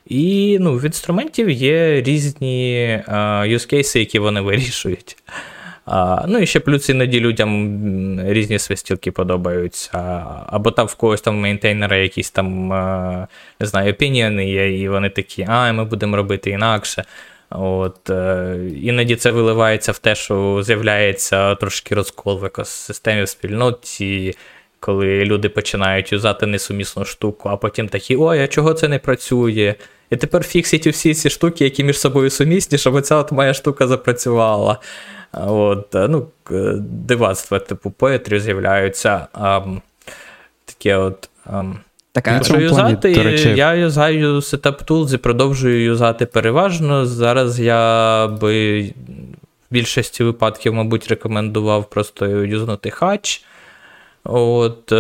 І, ну, в інструментів є різні use case, які вони вирішують. Ну і ще плюс іноді людям різні свистілки подобаються, або там в когось там мейнтейнера якісь там, не знаю, опініони є, і вони такі, ми будемо робити інакше. От, іноді це виливається в те, що з'являється трошки розкол в екосистемі, в спільноті, коли люди починають юзати несумісну штуку, а потім такі, ой, а чого це не працює? І тепер фіксіть усі ці штуки, які між собою сумісні, щоб оця от моя штука запрацювала. От, ну, дивацтва, типу, Поетрі з'являються. Таке от... Якщо юзати, я юзаю Setup Tools і продовжую юзати переважно. Зараз я би в більшості випадків, мабуть, рекомендував просто юзнути Hatch. От...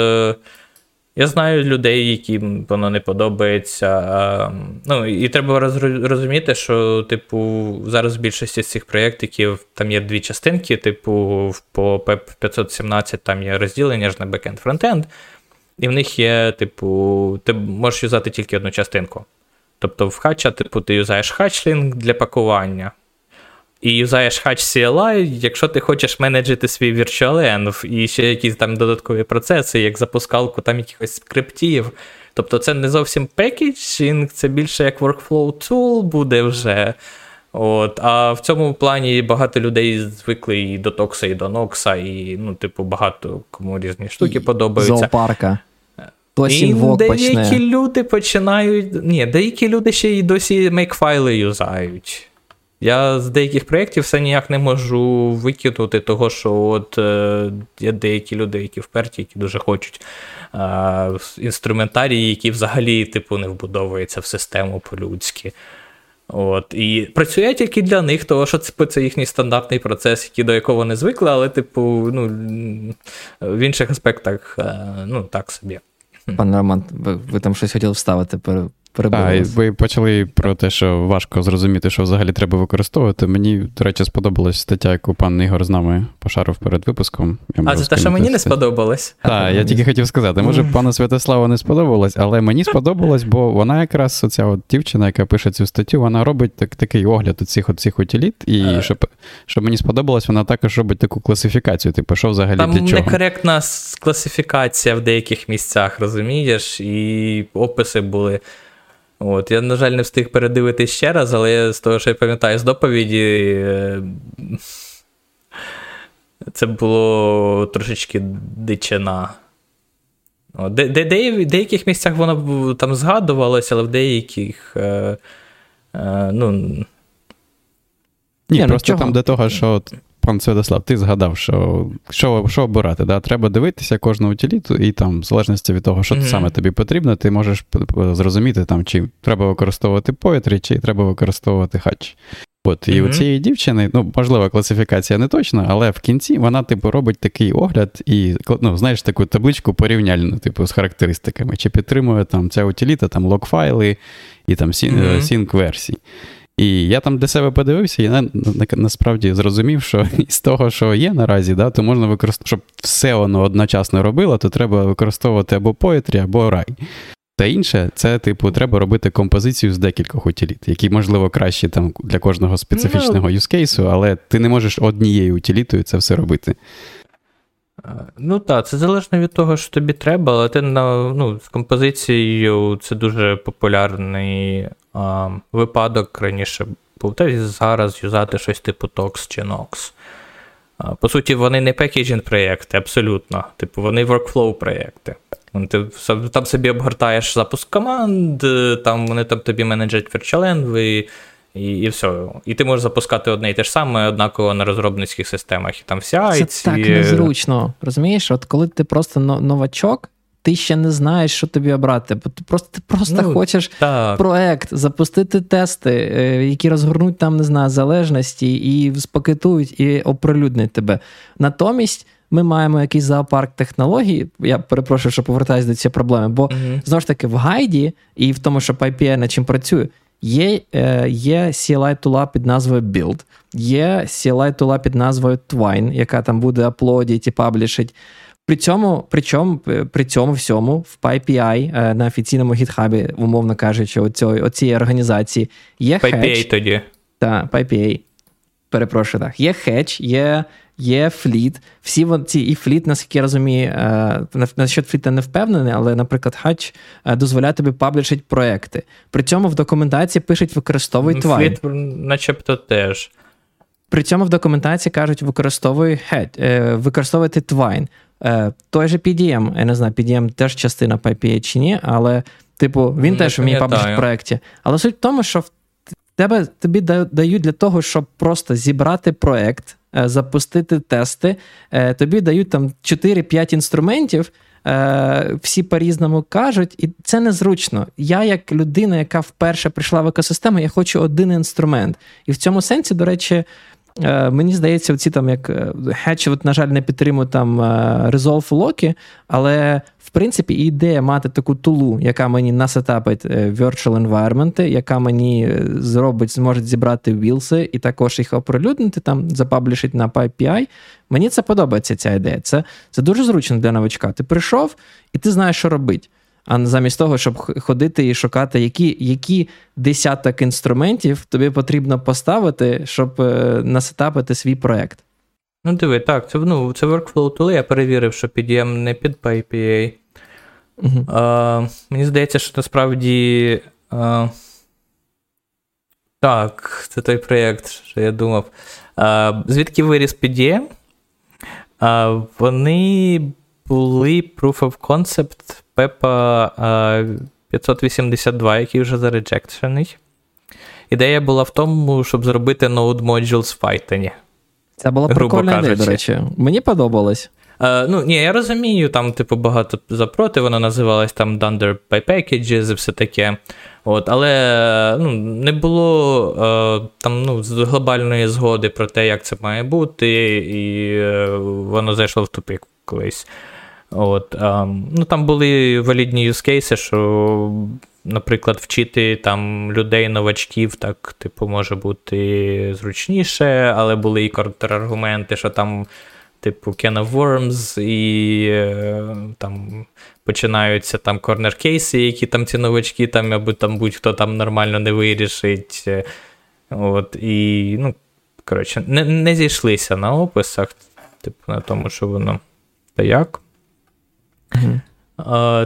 Я знаю людей, яким воно не подобається. Ну, і треба розуміти, що, типу, зараз в більшості з цих проєктів там є дві частинки, типу, по PEP 621 там є розділення ж на бекенд-фронтенд, і в них є, типу, ти можеш юзати тільки одну частинку. Тобто в Hatch, типу, ти юзаєш Hatchling для пакування. І юзаєш Hatch CLI, якщо ти хочеш менеджити свій virtualenv і ще якісь там додаткові процеси, як запускалку там якихось скриптів. Тобто це не зовсім пекеджинг, це більше як workflow tool буде вже. От. А в цьому плані багато людей звикли і до токса, і до нокса, і, ну, типу, багато кому різні штуки подобаються. Зоопарка. І деякі люди починають... Ні, деякі люди ще й досі мейкфайли юзають. Я з деяких проєктів все ніяк не можу викинути того, що от є деякі люди, які вперті, які дуже хочуть інструментарії, які взагалі, типу, не вбудовуються в систему по-людськи. От. І працює тільки для них, тому що це їхній стандартний процес, до якого вони звикли, але, типу, ну, в інших аспектах, ну, так собі. Пане Роман, ви там щось хотіли вставити? Так, ви почали про те, що важко зрозуміти, що взагалі треба використовувати. Мені, до речі, сподобалась стаття, яку пан Ігор з нами пошарив перед випуском. Це те, що мені не сподобалось? Так, я тільки хотів сказати. Може, пану Святославу не сподобалось, але мені сподобалось, бо вона якраз, оця от дівчина, яка пише цю статтю, вона робить такий огляд оцих утиліт, і щоб мені сподобалось, вона також робить таку класифікацію, типу, що взагалі для чого. Там некоректна класифікація в деяких місцях, розумієш, і описи були. От, я, на жаль, не встиг передивитись ще раз, але я з того, що я пам'ятаю з доповіді, це було трошечки дичина. В деяких місцях воно там згадувалося, але в деяких, Ні, просто чого? Там до того, що, пан Святослав, ти згадав, що обирати, да? Треба дивитися кожну утиліту, і там, в залежності від того, що саме тобі потрібно, ти можеш зрозуміти, там, чи треба використовувати Poetry, чи треба використовувати Hatch. От, і у цієї дівчини, можливо, класифікація не точна, але в кінці вона, робить такий огляд і, знаєш, таку табличку порівняльну, з характеристиками, чи підтримує там ця утиліта, там, лог-файли і там синк-версії. І я там для себе подивився, і насправді зрозумів, що з того, що є наразі, да, то можна використовувати, щоб все воно одночасно робило, то треба використовувати або Poetry, або Rai. Та інше, це, треба робити композицію з декількох утиліт, які, можливо, краще там для кожного специфічного юзкейсу, але ти не можеш однією утилітою це все робити. Ну так, це залежно від того, що тобі треба, але ти з композицією це дуже популярний випадок раніше був. Та зараз юзати щось TOX чи NOX. По суті, вони не пекеджинг-проєкти, абсолютно. Вони workflow-проєкти. Ти там собі обгортаєш запуск команд, там вони тобі менеджать virtualenv і все. І ти можеш запускати одне і те ж саме, однаково на розробницьких системах. І там вся це так незручно, розумієш? От коли ти просто новачок, ти ще не знаєш, що тобі обрати, бо ти просто хочеш так. Проект, запустити тести, які розгорнуть там, залежності і спакетують, і оприлюднять тебе. Натомість ми маємо якийсь зоопарк технологій, я перепрошую, що повертаюся до цієї проблеми, бо, знову ж таки, в гайді і в тому, що PyPA над чим працює, є CLI-тула під назвою Build, є CLI-тула під назвою Twine, яка там буде аплодити і паблішить. При цьому всьому в PyPI на офіційному гітхабі, умовно кажучи, оцієї організації, є PyPA Hatch. Тоді. Так, PyPA. Перепрошую, так. Є Hatch, є Фліт. Всі ці, і Фліт, наскільки я розумію, насчет Фліта не впевнений, але, наприклад, Hatch дозволяє тобі паблішити проекти. При цьому в документації пишуть «використовуй Twine». Фліт начебто теж. При цьому в документації кажуть «використовуй Hatch», «використовувати Twine». Той же PDM, я не знаю, PDM теж частина PyPA чи ні, але, він теж вміє паблішити в проєкті. Але суть в тому, що тобі дають для того, щоб просто зібрати проєкт, запустити тести, тобі дають там 4-5 інструментів, всі по-різному кажуть, і це незручно. Я, як людина, яка вперше прийшла в екосистему, я хочу один інструмент. І в цьому сенсі, до речі, мені здається, оці там, як Hatch, на жаль, не підтримують там Resolve Loki, але, в принципі, ідея мати таку тулу, яка мені насетапить virtual environment, яка мені зможе зібрати вілси і також їх оприлюднити, там, запаблішити на PyPI. Мені це подобається, ця ідея. Це дуже зручно для новачка. Ти прийшов, і ти знаєш, що робити. А замість того, щоб ходити і шукати, які десяток інструментів тобі потрібно поставити, щоб насетапити свій проєкт. Ну, диви, так, це workflow tool, я перевірив, що PDM не під PyPA. Мені здається, що насправді... Так, це той проєкт, що я думав. Звідки виріс PDM? Вони були proof of concept PEP 621, який вже зареджекшений. Ідея була в тому, щоб зробити node modules в Python. Це була прикольна ідея, до речі. Мені подобалось. Я розумію, там, багато запроти, воно називалось там Dunder by Packages і все таке. От, але не було глобальної згоди про те, як це має бути, і воно зайшло в тупик колись. От, там були валідні юзкейси, що, наприклад, вчити там людей-новачків так, може бути зручніше, але були і контраргументи, що там, can of worms, і там починаються там корнер-кейси, які там ці новачки, там, або там будь-хто там нормально не вирішить. От, і, коротше, не зійшлися на описах, на тому, що воно та як.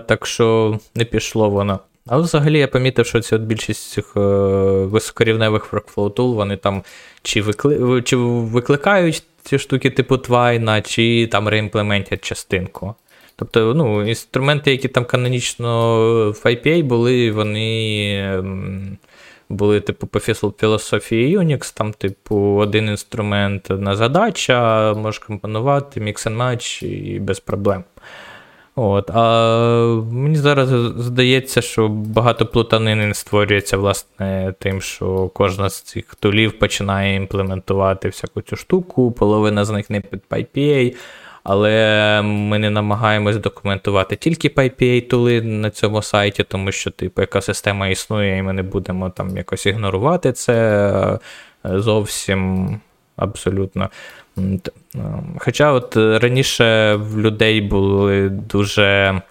Так що не пішло воно. Але взагалі я помітив, що це от більшість цих високорівневих workflow tool, вони там чи викликають ці штуки типу твайна, чи там реімплементять частинку. Тобто, ну, інструменти, які там канонічно в PyPA були, вони були типу по філософії Unix, там типу один інструмент на задача, можеш компонувати, mix and match і без проблем. От, а мені зараз здається, що багато плутанини створюється, власне, тим, що кожна з цих тулів починає імплементувати всяку цю штуку, половина з них не під PyPA, але ми не намагаємось документувати тільки PyPA-тули на цьому сайті, тому що, типу, яка система існує, і ми не будемо там якось ігнорувати це зовсім абсолютно. Хоча от раніше в людей були дуже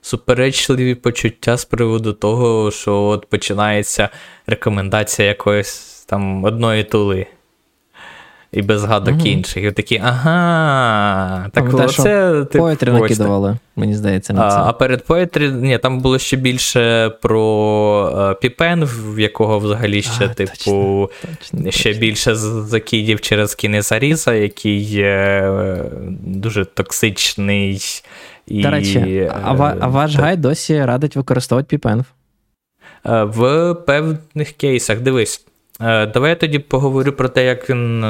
суперечливі почуття з приводу того, що от починається рекомендація якоїсь там одної тули і без згадок інших. І такі, так оце... Поетрі накидували, мені здається, на це. А перед Поетрі, ні, там було ще більше про Pipenv, в якого взагалі ще, точно. Більше закидів через кінезаріза, який є дуже токсичний. І... До речі, а ваш гайд досі радить використовувати Pipenv? В певних кейсах, дивись. Давай я тоді поговорю про те, як він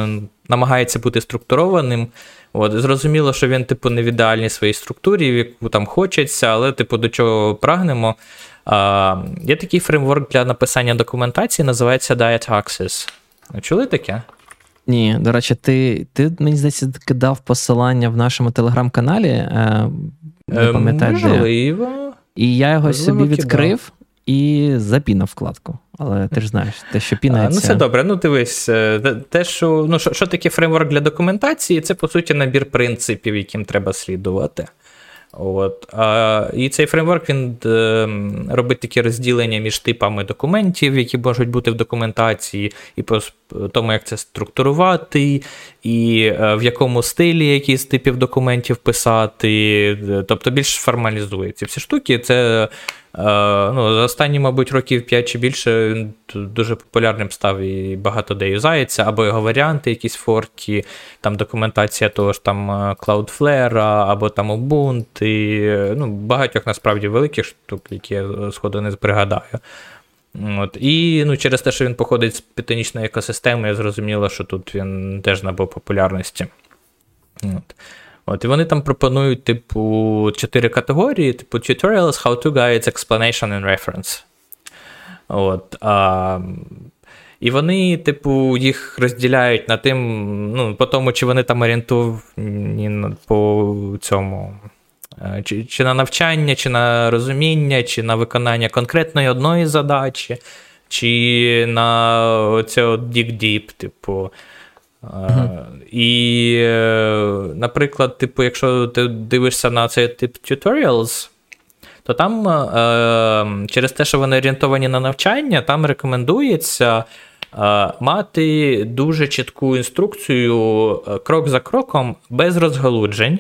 намагається бути структурованим. От, зрозуміло, що він типу не в ідеальній своїй структурі, в яку там хочеться, але типу до чого прагнемо. Є такий фреймворк для написання документації, називається Diet Access. Чули таке? Ні, до речі, ти мені здається, кидав посилання в нашому телеграм-каналі. Не пам'ятаю, можливо. Де. І я його собі відкрив. І запінав вкладку. Але ти ж знаєш, те, що пінається... Ну, все добре. Ну, дивись, те, що... Ну, що таке фреймворк для документації? Це, по суті, набір принципів, яким треба слідувати. От. І цей фреймворк, він робить такі розділення між типами документів, які можуть бути в документації, і по тому, як це структурувати, і в якому стилі які з типів документів писати. Тобто більш формалізує ці всі штуки. Це... Ну, за останні, мабуть, років 5 чи більше він дуже популярним став і багато де юзається, або його варіанти, якісь форки, там документація того ж там Cloudflare, або там Ubuntu, і, ну, багатьох насправді великих штук, які я сходу не пригадаю. От. І ну, через те, що він походить з пітонічної екосистеми, я зрозуміла, що тут він теж набув популярності. От, і вони там пропонують, типу, 4 категорії, типу, tutorials, how to guides, explanation and reference. От, і вони, типу, їх розділяють на тим, ну, по тому, чи вони там орієнтовані по цьому, чи на навчання, чи на розуміння, чи на виконання конкретної одної задачі, чи на оце от dig deep, типу. І, наприклад, типу, якщо ти дивишся на цей тип tutorials, то там через те, що вони орієнтовані на навчання, там рекомендується мати дуже чітку інструкцію крок за кроком, без розгалуджень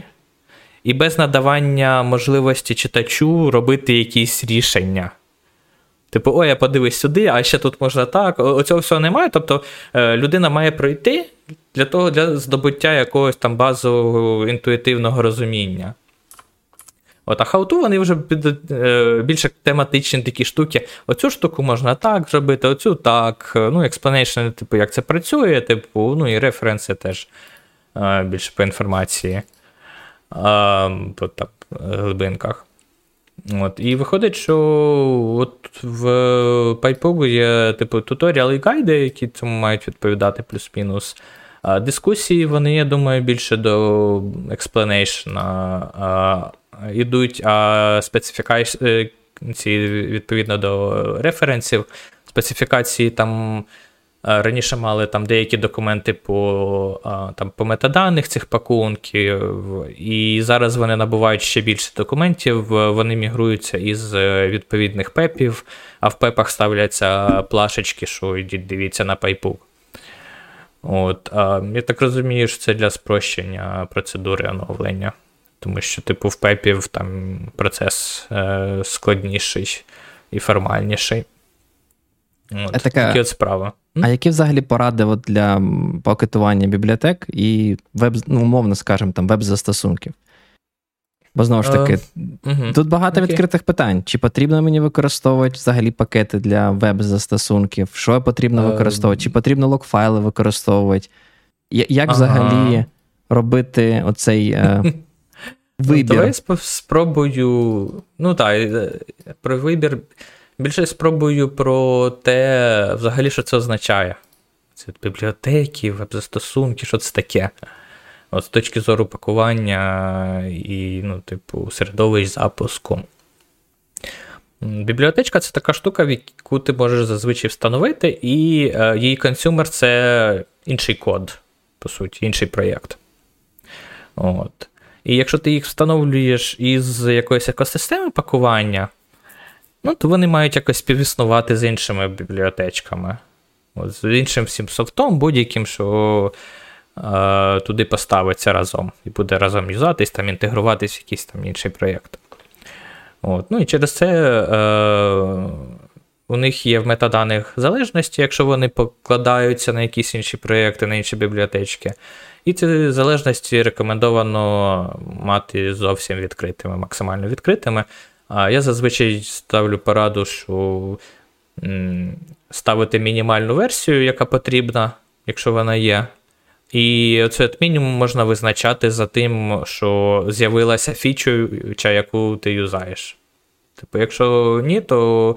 і без надавання можливості читачу робити якісь рішення. Типу, ой, я подивись сюди, а ще тут можна так. Оцього всього немає. Тобто людина має пройти для здобуття якогось там базового інтуїтивного розуміння. От, а how to вони вже більше тематичні такі штуки. Оцю штуку можна так зробити, оцю так. Ну, explanation, типу, як це працює, типу, ну і референси теж більше по інформації по там, глибинках. От, і виходить, що от в PyPub є типу туторіали і гайди, які цьому мають відповідати плюс-мінус. Дискусії, вони, я думаю, більше до explanation ідуть, а специфікації відповідно до референсів. Специфікації там раніше мали там деякі документи по метаданих цих пакунків, і зараз вони набувають ще більше документів, вони мігруються із відповідних пепів, а в пепах ставляться плашечки, що йдіть, дивіться на пайпу. От, я так розумію, що це для спрощення процедури оновлення. Тому що, типу, в PEP там процес складніший і формальніший. От, такі от справи. А які взагалі поради от для пакетування бібліотек і веб, ну, умовно, скажімо, там, веб-застосунків? Бо, знову ж таки, тут багато відкритих питань. Чи потрібно мені використовувати взагалі пакети для веб-застосунків? Що потрібно використовувати? Чи потрібно локфайли використовувати? Як взагалі робити оцей вибір? Ну, давай спробую... Ну, так, про вибір... Більше спробую про те, взагалі, що це означає. Це бібліотеки, веб-застосунки, що це таке. От з точки зору пакування і, ну, типу, середовищ запуску. Бібліотечка – це така штука, в яку ти можеш зазвичай встановити, і її консюмер – це інший код, по суті, інший проєкт. От. І якщо ти їх встановлюєш із якоїсь екосистеми пакування, ну, то вони мають якось співіснувати з іншими бібліотечками. От, з іншим всім софтом, будь-яким, що туди поставиться разом. І буде разом юзатись, там, інтегруватись в якийсь там інший проєкт. От. Ну, і через це у них є в метаданих залежності, якщо вони покладаються на якісь інші проєкти, на інші бібліотечки. І ці залежності рекомендовано мати зовсім відкритими, максимально відкритими. А я зазвичай ставлю пораду, що ставити мінімальну версію, яка потрібна, якщо вона є. І оце мінімум можна визначати за тим, що з'явилася фіча, яку ти юзаєш. Типу, якщо ні, то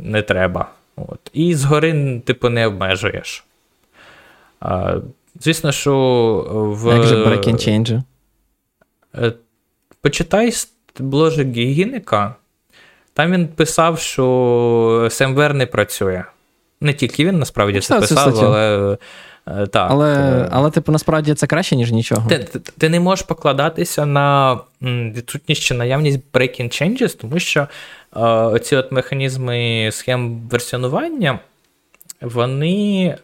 не треба. От. І згори, типу, не обмежуєш. Звісно, що в... Як же breaking change? Почитай бложик Гігіника, там він писав, що СМВР не працює. Не тільки він, насправді, це писав, але... Так. Але, типу, насправді це краще, ніж нічого. Ти не можеш покладатися на відсутність чи наявність breaking changes, тому що оці от механізми схем версіонування, вони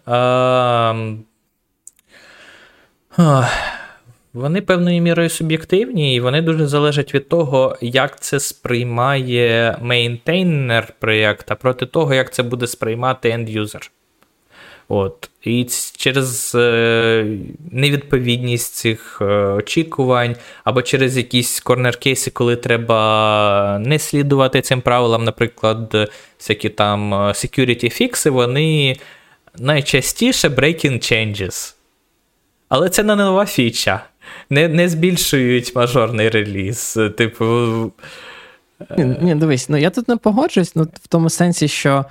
певною мірою суб'єктивні, і вони дуже залежать від того, як це сприймає мейнтейнер проєкта проти того, як це буде сприймати end-user. От. І через невідповідність цих очікувань, або через якісь корнер-кейси, коли треба не слідувати цим правилам, наприклад, всякі там security-фікси, вони найчастіше breaking changes. Але це не нова фіча. Не збільшують мажорний реліз. Типу... Ні, дивись, ну я тут не погоджуюсь, ну, в тому сенсі, що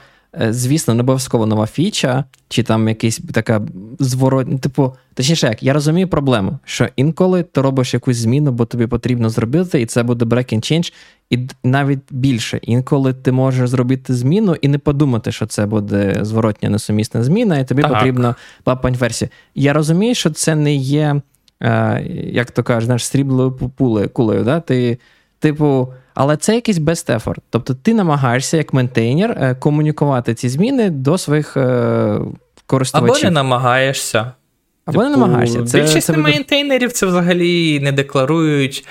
звісно, не обов'язково нова фіча, чи там якийсь така зворотна, типу, точніше як, я розумію проблему, що інколи ти робиш якусь зміну, бо тобі потрібно зробити, і це буде breaking change, і навіть більше. Інколи ти можеш зробити зміну і не подумати, що це буде зворотня несумісна зміна, і тобі потрібно лапать версії. Я розумію, що це не є, як то кажуть, знаєш, сріблою кулею, да? Ти, типу, але це якийсь best effort. Тобто ти намагаєшся, як мейнтейнер, комунікувати ці зміни до своїх користувачів. Або не намагаєшся. Або не намагаєшся. Більшість мейнтейнерів це взагалі не декларують.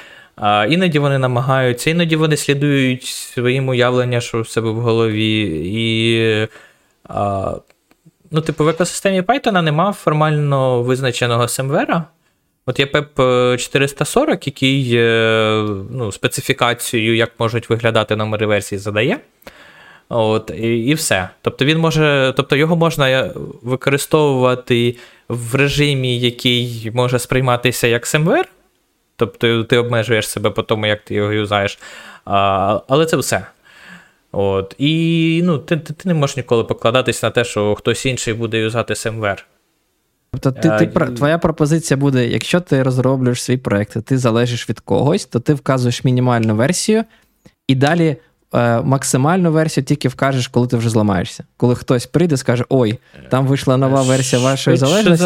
Іноді вони намагаються, іноді вони слідують своїм уявленням, що в себе в голові. І, ну, типу, в екосистемі Python немає формально визначеного семвера. От є PEP 440, який, ну, специфікацію, як можуть виглядати номери версії, задає. От, і все. Тобто, його можна використовувати в режимі, який може сприйматися як SMVR. Тобто ти обмежуєш себе по тому, як ти його юзаєш. Але це все. От, і, ну, ти не можеш ніколи покладатись на те, що хтось інший буде юзати SMVR. Тобто твоя пропозиція буде, якщо ти розроблюєш свій проєкт, ти залежиш від когось, то ти вказуєш мінімальну версію, і далі максимальну версію тільки вкажеш, коли ти вже зламаєшся. Коли хтось прийде і скаже, ой, там вийшла нова версія вашої залежності.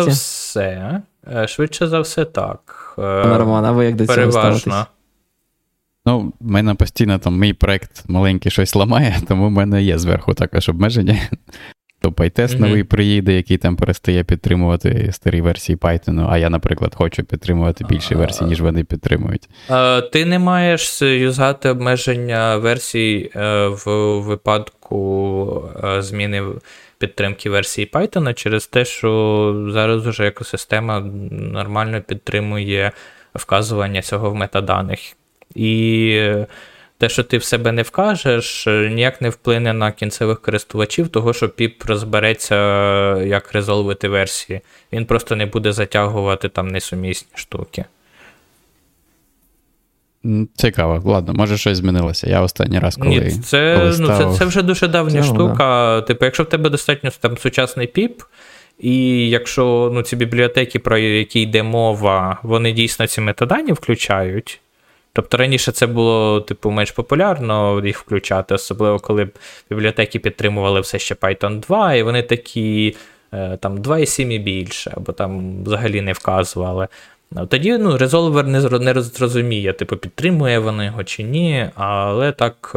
Швидше за все так. Роман, а ви як до цього ставитесь? Ну, в мене постійно там мій проєкт маленький щось ламає, тому в мене є зверху також обмеження. То PyTest новий приїде, який там перестає підтримувати старі версії Python, а я, наприклад, хочу підтримувати більше версій, ніж вони підтримують. Ти не маєш юзати обмеження версій в випадку зміни підтримки версії Python через те, що зараз уже екосистема нормально підтримує вказування цього в метаданих. І те, що ти в себе не вкажеш, ніяк не вплине на кінцевих користувачів того, що піп розбереться, як резолвити версії. Він просто не буде затягувати там несумісні штуки. Цікаво. Ладно, може щось змінилося. Я останній раз, це вже дуже давня штука. Да. Типу, якщо в тебе достатньо там сучасний піп, і якщо ці бібліотеки, про які йде мова, вони дійсно ці метадані включають. Тобто раніше це було, менш популярно їх включати, особливо коли бібліотеки підтримували все ще Python 2, і вони такі там 2,7 і більше, або там взагалі не вказували. Тоді, резолвер не зрозуміє, підтримує вони його чи ні, але так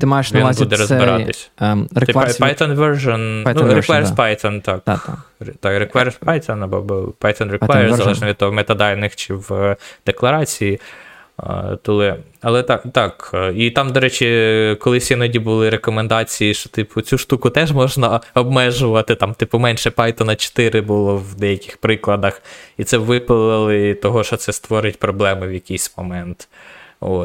ти маєш він буде розбиратись. Python version, requires Python, так. Requires Python, або Python requires, залежно від того, в метаданих чи в декларації. Але так. І там, до речі, колись іноді були рекомендації, що, цю штуку теж можна обмежувати, там, менше Python 4 було в деяких прикладах, і це випилили того, що це створить проблеми в якийсь момент.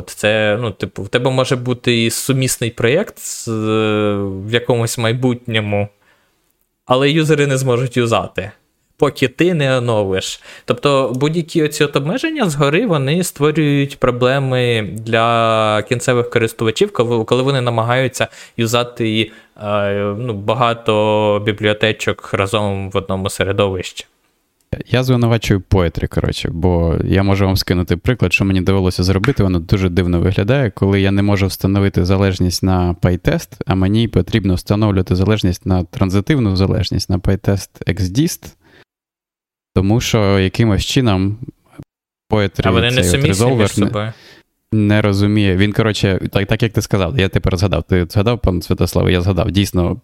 Це, в тебе може бути і сумісний проєкт в якомусь майбутньому, але юзери не зможуть юзати, поки ти не оновиш. Тобто будь-які оці обмеження згори, вони створюють проблеми для кінцевих користувачів, коли вони намагаються юзати багато бібліотечок разом в одному середовищі. Я звинувачую Poetry, бо я можу вам скинути приклад, що мені довелося зробити, воно дуже дивно виглядає, коли я не можу встановити залежність на PyTest, а мені потрібно встановлювати залежність на транзитивну залежність, на PyTest XDist, тому що якимось чином Poetry цей резолвер не розуміє. Він, так як ти сказав, я тепер згадав, ти згадав, пан Святославе, я згадав, дійсно,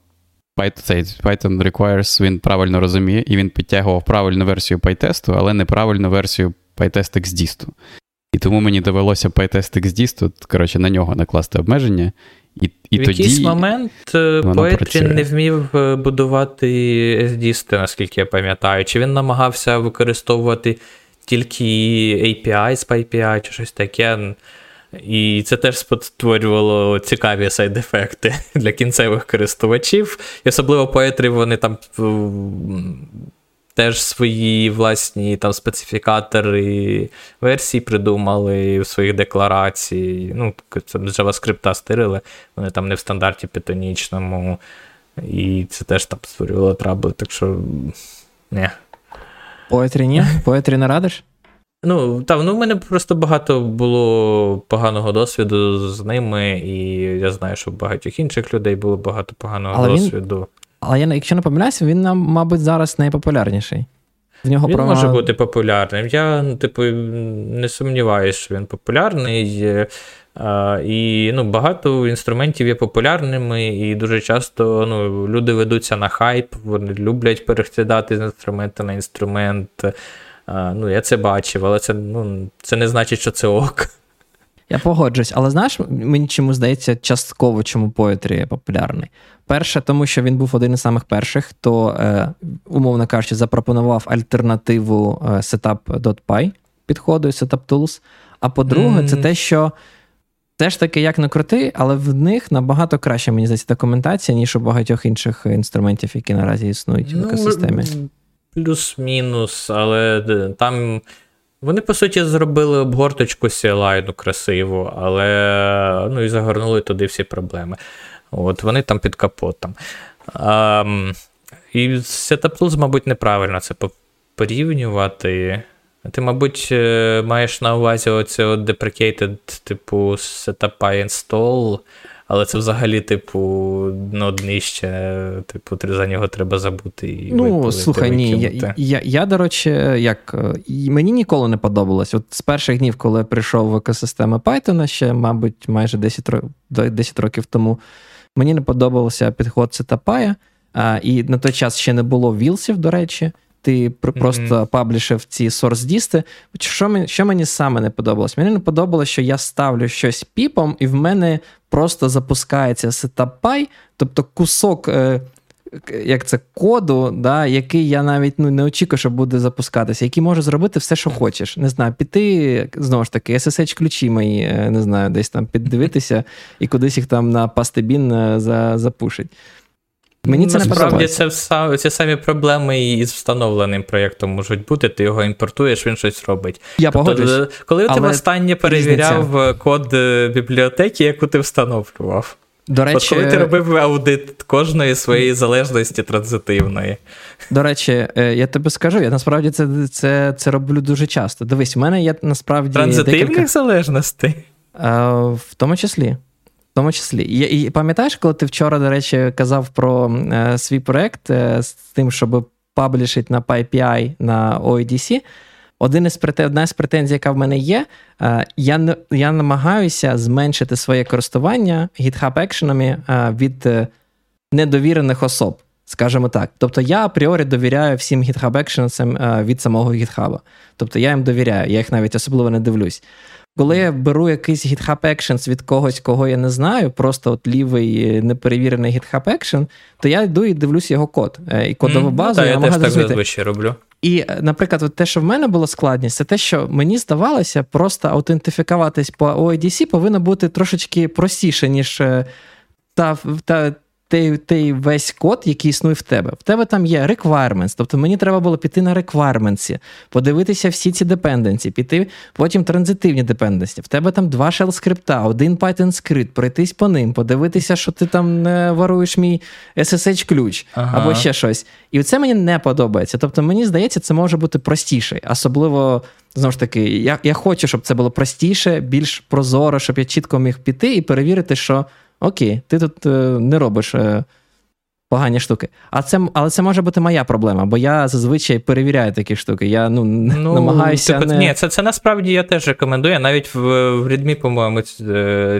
Python requires, він правильно розуміє, і він підтягував правильну версію PyTest, але неправильну версію PyTest XDist. І тому мені довелося PyTest XDist, на нього накласти обмеження. І в якийсь момент Poetry не вмів будувати XDist, наскільки я пам'ятаю. Чи він намагався використовувати тільки API з PyPI, чи щось таке. І це теж створювало цікаві сайд-ефекти для кінцевих користувачів. І особливо Poetry, вони там теж свої власні специфікатори версій придумали в своїх декларації. Це з JavaScript стирили, вони там не в стандарті питонічному. І це теж там створювало трабли, так що не. Poetry ні? Poetry не радиш? В мене просто багато було поганого досвіду з ними, і я знаю, що у багатьох інших людей було багато поганого досвіду. Але якщо не помиляюся, він, мабуть, зараз найпопулярніший. Він може бути популярним. Я, не сумніваюся, що він популярний. І, багато інструментів є популярними, і дуже часто, люди ведуться на хайп, вони люблять переглядати з інструмента на інструмент. Я це бачив, але це не значить, що це ок. Я погоджуюсь, але знаєш, мені чому здається частково, чому Poetry популярний. Перше, тому що він був один із самих перших, хто, умовно кажучи, запропонував альтернативу setup.py підходу, Setup Tools. А по-друге, це те, що теж таки, як не крути, але в них набагато краще, мені здається, документація, ніж у багатьох інших інструментів, які наразі існують в екосистемі. Плюс-мінус, але там вони, по суті, зробили обгорточку CLI красиву, але і загорнули туди всі проблеми. Вони там під капотом. І Setup Tools, мабуть, неправильно це порівнювати. Ти, мабуть, маєш на увазі оцього deprecated, setup install, але це взагалі, дно днище, за нього треба забути і випалити. Слухай, ні, я, до речі, мені ніколи не подобалось. От з перших днів, коли я прийшов в екосистему Python, ще, мабуть, майже 10 років тому, Мені не подобався підход Setup.py, і на той час ще не було вілсів, до речі. Ти просто паблішив ці source-дісти. Що мені саме не подобалось? Мені не подобалось, що я ставлю щось піпом, і в мене просто запускається Setup.py, тобто кусок коду, да, який я навіть не очікую, що буде запускатися, який може зробити все, що хочеш. Не знаю, піти, знову ж таки, SSH-ключі мої, не знаю, десь там піддивитися, і кудись їх там на пастебін запушить. Мені це насправді ці самі проблеми і з встановленим проєктом можуть бути. Ти його імпортуєш, він щось робить. Я погоджуюсь. Коли ти востаннє перевіряв код бібліотеки, яку ти встановлював? До речі, коли ти робив аудит кожної своєї залежності транзитивної. До речі, я тобі скажу, я насправді це роблю дуже часто. Дивись, в мене є насправді транзитивних залежностей? В тому числі. В тому числі. І пам'ятаєш, коли ти вчора, до речі, казав про свій проєкт з тим, щоб паблішити на PyPI, на OEDC, одна з претензій, яка в мене є, я намагаюся зменшити своє користування GitHub Actionами від недовірених особ, скажімо так. Тобто я апріорі довіряю всім GitHub Actions від самого GitHub. Тобто я їм довіряю, я їх навіть особливо не дивлюсь. Коли я беру якийсь GitHub Actions від когось, кого я не знаю, просто от лівий неперевірений GitHub Action, то я йду і дивлюсь його код. І кодову базу я намагаюся розвити. Я теж так зазвичай роблю. І, наприклад, от те, що в мене була складність, це те, що мені здавалося, просто аутентифікуватись по OIDC повинно бути трошечки простіше, ніж той весь код, який існує в тебе. В тебе там є requirements, тобто мені треба було піти на requirements, подивитися всі ці dependency, піти потім транзитивні dependency. В тебе там 2 shell скрипта, 1 Python скрипт, пройтись по ним, подивитися, що ти там варуєш мій SSH-ключ або ще щось. І це мені не подобається. Тобто мені здається, це може бути простіше. Особливо, знову ж таки, я хочу, щоб це було простіше, більш прозоро, щоб я чітко міг піти і перевірити, що окей, ти тут не робиш погані штуки. Але це може бути моя проблема, бо я зазвичай перевіряю такі штуки. Я намагаюся типу, не... Ні, це насправді я теж рекомендую. Я навіть в Readme, по-моєму,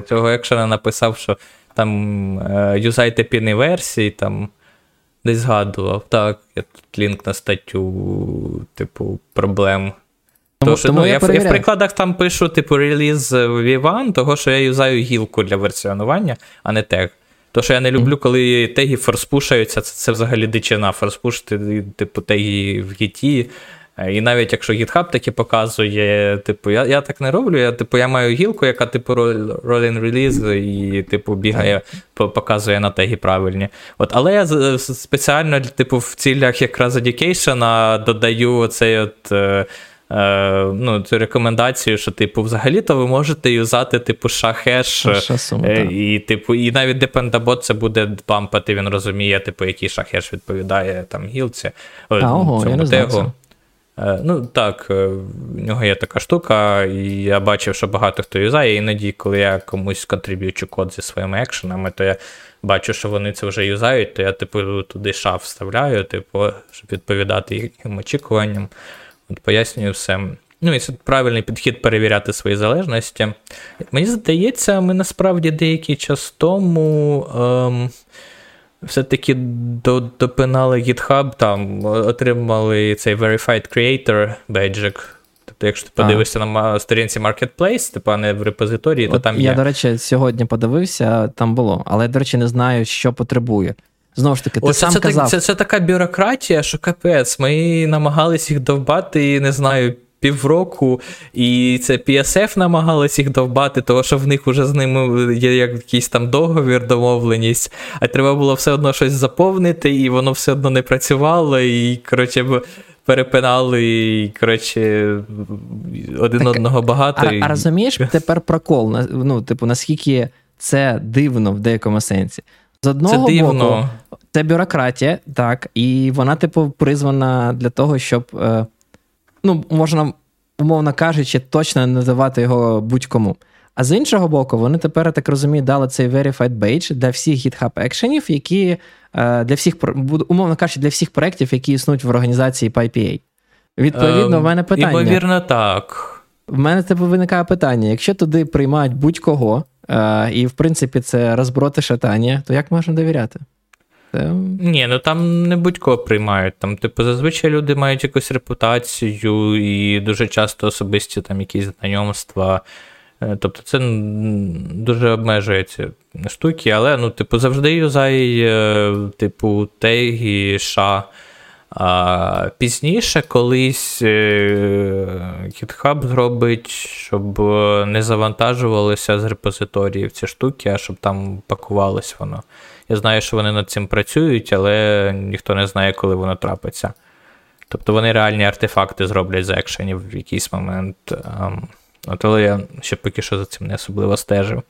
цього екшена написав, що там юзайте піни версії, там десь згадував. Так, я тут лінк на статтю, типу, проблем. Тому я в прикладах там пишу, типу, реліз V1, того, що я юзаю гілку для версіонування, а не тег. То, що я не люблю, коли теги форспушаються, це взагалі дичина. Форспушити, типу, теги в гіті. І навіть якщо GitHub таке показує, типу, я так не роблю, я маю гілку, яка, типу, rolling release і, типу, бігає, показує на теги правильні. От, але я спеціально, типу, в цілях якраз education додаю оцей цю рекомендацію, що, типу, взагалі-то ви можете юзати, типу, шахеш, і, типу, і навіть депендабот це буде пампати, він розуміє, типу, який шахеш відповідає там гілці. Цьому тегу. Так, в нього є така штука, і я бачив, що багато хто юзає, іноді, коли я комусь контриб'ючу код зі своїми екшенами, то я бачу, що вони це вже юзають, то я, типу, туди шаф вставляю, типу, щоб відповідати їхнім очікуванням. Пояснюю все. І це правильний підхід перевіряти свої залежності. Мені здається, ми насправді деякий час тому все-таки допинали GitHub, там отримали цей Verified Creator бейджик. Тобто, якщо ти подивишся на сторінці Marketplace, типу, а не в репозиторії, то там є. Я, до речі, сьогодні подивився, там було. Але, до речі, не знаю, що потребує. Знову ж таки, ти сам казав. Це така бюрократія, що капець. Ми намагались їх довбати, не знаю, півроку, і це PSF намагалось їх довбати, тому що в них вже з ними є якийсь там договір, домовленість, а треба було все одно щось заповнити, і воно все одно не працювало, і, коротше, перепинали, і, коротше, одного багато. А розумієш, тепер прокол, наскільки це дивно в деякому сенсі. З одного боку, це бюрократія, так, і вона, типу, призвана для того, щоб, можна, умовно кажучи, точно не давати його будь-кому. А з іншого боку, вони тепер, я так розумію, дали цей Verified Badge для всіх GitHub Actionів, які, умовно кажучи, для всіх проєктів, які існують в організації PyPA. Відповідно, в мене питання. Ймовірно, так. В мене, типу, виникає питання. Якщо туди приймають будь-кого, і, в принципі, це розброти шатання, то як можна довіряти? Ні, ну там не будь-кого приймають. Там, типу, зазвичай люди мають якусь репутацію і дуже часто особисті там якісь знайомства. Тобто це дуже обмежує ці штуки, але, ну, типу, завжди юзай, типу, теги, ша. А пізніше колись GitHub зробить, щоб не завантажувалися з репозиторіїв ці штуки, а щоб там пакувалось воно. Я знаю, що вони над цим працюють, але ніхто не знає, коли воно трапиться. Тобто вони реальні артефакти зроблять з екшенів в якийсь момент. Але я ще поки що за цим не особливо стежив.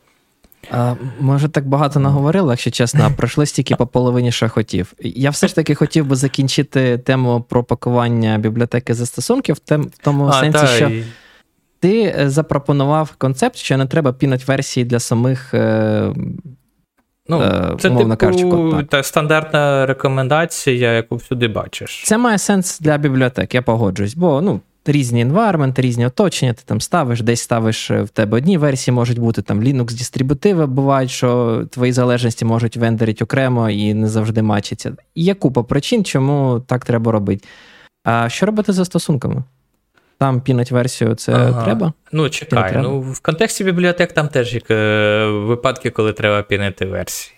Ми вже так багато наговорили, якщо чесно, а пройшли стільки по половині, що хотів. Я все ж таки хотів би закінчити тему про пакування бібліотеки застосунків в тому сенсі, та, що ти запропонував концепт, що не треба пінати версії для самих, ну, це, умовно кажучи, код. Це стандартна рекомендація, яку всюди бачиш. Це має сенс для бібліотек, я погоджуюсь, бо, ну, різні інвайрменти, різні оточення, ти там ставиш, десь ставиш, в тебе одні версії можуть бути, там Linux-дистрибутиви бувають, що твої залежності можуть вендерити окремо і не завжди мачиться. Є купа причин, чому так треба робити. А що робити з застосунками? Там пінать версію, це треба? Ну, чекай, треба. Ну, в контексті бібліотек там теж як випадки, коли треба пінити версії.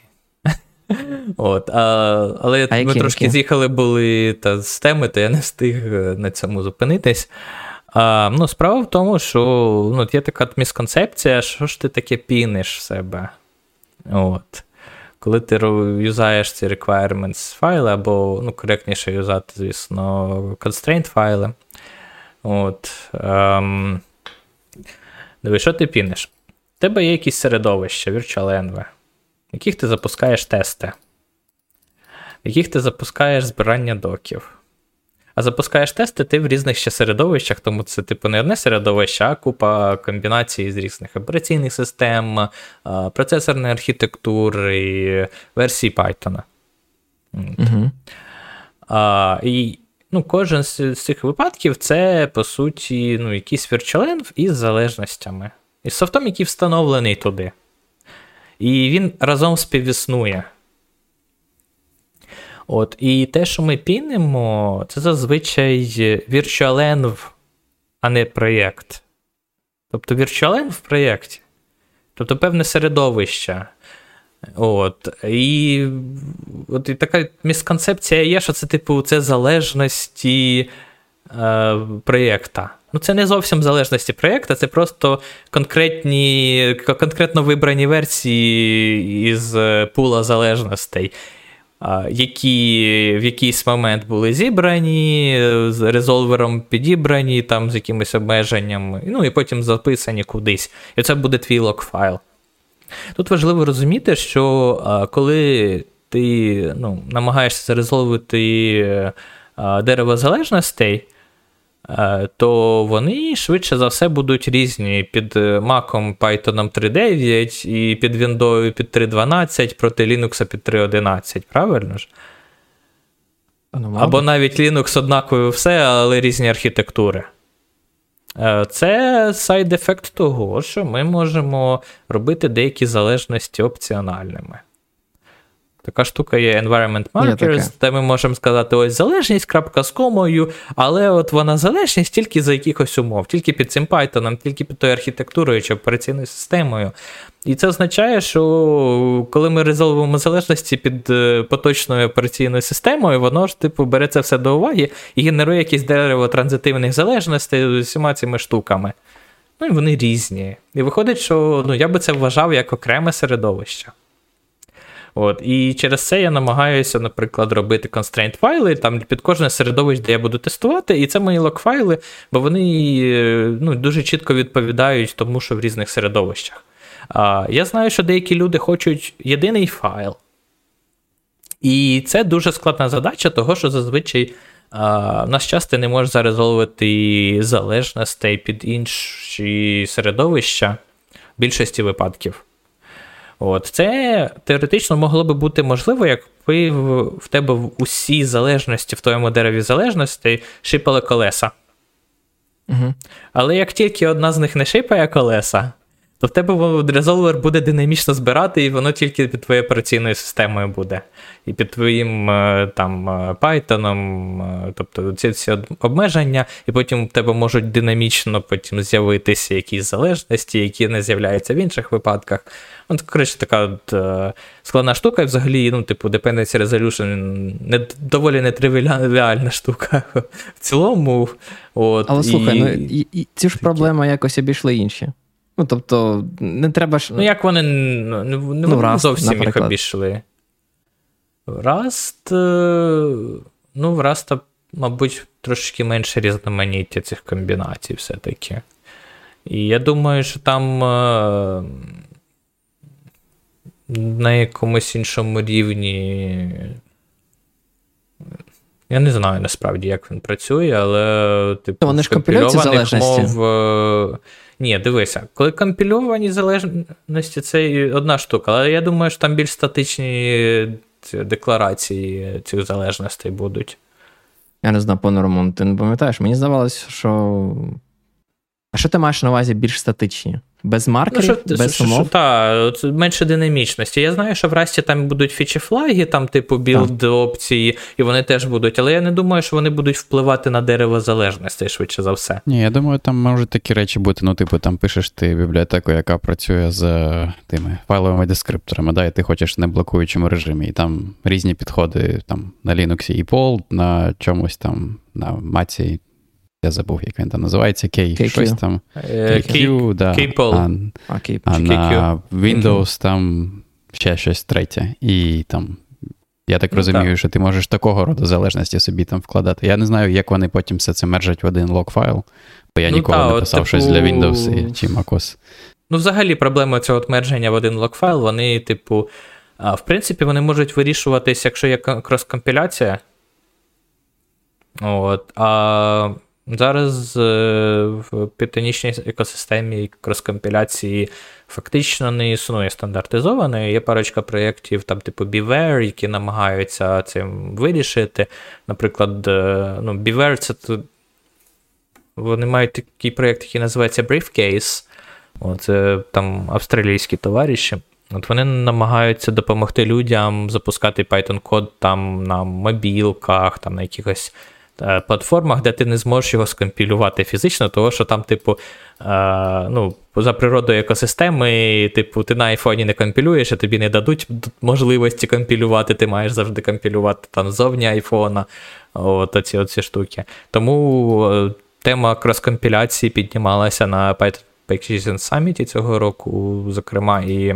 От, але ми трошки з'їхали були з теми, то я не встиг на цьому зупинитись. Ну, справа в тому, що є така місконцепція, що ж ти таке піниш в себе. От. Коли ти юзаєш ці requirements файли, або коректніше юзати, звісно, constraint файли. От. Диви, що ти піниш? У тебе є якісь середовища, virtual env, в яких ти запускаєш тести, в яких ти запускаєш збирання доків. А запускаєш тести ти в різних ще середовищах, тому це типу не одне середовище, а купа комбінацій з різних операційних систем, процесорної архітектури, версій Python. Угу. І кожен з цих випадків це, по суті, якийсь virtualenv із залежностями. Із софтом, який встановлений туди. І він разом співіснує. От, і те, що ми пінимо, це зазвичай virtualenv, а не проєкт. Тобто virtualenv в проєкті. Тобто певне середовище. І така місконцепція є, що це типу це залежності проєкта. Ну, це не зовсім залежності проєкта, це просто конкретно вибрані версії із пула залежностей, які в якийсь момент були зібрані, з резолвером підібрані, там з якимись обмеженнями, і потім записані кудись. І це буде твій лог-файл. Тут важливо розуміти, що коли ти намагаєшся резолвити дерево залежностей, то вони швидше за все будуть різні під Mac'ом Python 3.9 і під Windows під 3.12 проти Linux під 3.11, правильно ж? Або навіть Linux однаково все, але різні архітектури. Це сайд-ефект того, що ми можемо робити деякі залежності опціональними. Така штука є environment markers, де ми можемо сказати, ось залежність, крапка з комою, але от вона залежність тільки за якихось умов, тільки під цим Python, тільки під тою архітектурою чи операційною системою. І це означає, що коли ми резолвуємо залежності під поточною операційною системою, воно ж типу бере це все до уваги і генерує якесь дерево транзитивних залежностей з усіма цими штуками. Ну і вони різні. І виходить, що я би це вважав як окреме середовище. От, і через це я намагаюся, наприклад, робити constraint файли там під кожне середовище, де я буду тестувати, і це мої лог-файли, бо вони дуже чітко відповідають тому, що в різних середовищах. Я знаю, що деякі люди хочуть єдиний файл. І це дуже складна задача того, що зазвичай в нас часто не можеш зарезолвити залежностей під інші середовища в більшості випадків. От, це теоретично могло би бути можливо, якби в тебе усі залежності в твоєму дереві залежностей шипали колеса. Угу. Але як тільки одна з них не шипає колеса, то в тебе резолвер буде динамічно збирати, і воно тільки під твоєю операційною системою буде. І під твоїм там Python, тобто ці всі обмеження, і потім в тебе можуть динамічно потім з'явитися якісь залежності, які не з'являються в інших випадках. Ну, коротше, така складна штука, і взагалі, ну, типу, dependency resolution доволі нетривіальна штука в цілому. От, але слухай, і ці ж проблеми якось обійшли інші. Ну, тобто, не треба ж... Ну, як вони раз, зовсім наприклад. Їх обійшли. Раст... Ну, в Раста, мабуть, трошечки менше різноманіття цих комбінацій все-таки. І я думаю, що там на якомусь іншому рівні... Я не знаю, насправді, як він працює, але... Типу, вони ж компілюються залежності. Ні, дивися, коли компільовані залежності, це одна штука, але я думаю, що там більш статичні декларації цих залежностей будуть. Я не знаю, по-нормому, ти не пам'ятаєш? Мені здавалося, що... А що ти маєш на увазі більш статичні? Без маркерів, без умов? Так, менше динамічності. Я знаю, що в Расті там будуть фічі-флаги, там типу білд-опції, і вони теж будуть, але я не думаю, що вони будуть впливати на дерево залежностей, швидше за все. Ні, я думаю, там можуть такі речі бути, ну, типу, там пишеш ти бібліотеку, яка працює з тими файловими дескрипторами, да, і ти хочеш в неблокуючому режимі, і там різні підходи, там, на Linux і Pol, на чомусь там, на Maci, я забув, як він там називається, K, щось там. K, да. K-Pol. А на Windows там ще щось третє. І там, я так розумію, що ти можеш такого роду залежності собі там вкладати. Я не знаю, як вони потім все це мержать в один лог-файл, бо я ніколи не писав щось для Windows чи MacOS. Ну, взагалі, проблема цього мердження в один лог-файл, вони, типу, в принципі, вони можуть вирішуватись, якщо є крос-компіляція. От, а... Зараз в пітонічній екосистемі крос-компіляції фактично не існує стандартизованої. Є парочка проєктів, там, типу Beware, які намагаються цим вирішити. Наприклад, ну, Beware, це тут... вони мають такий проєкт, який називається Briefcase. Це там австралійські товариші. От вони намагаються допомогти людям запускати Python-код там на мобілках, там на якихось платформах, де ти не зможеш його скомпілювати фізично, того, що там, типу, ну, за природою екосистеми, типу, ти на айфоні не компілюєш, а тобі не дадуть можливості компілювати, ти маєш завжди компілювати там ззовні айфона, от оці оці штуки. Тому тема крос-компіляції піднімалася на Python Summit цього року, зокрема, і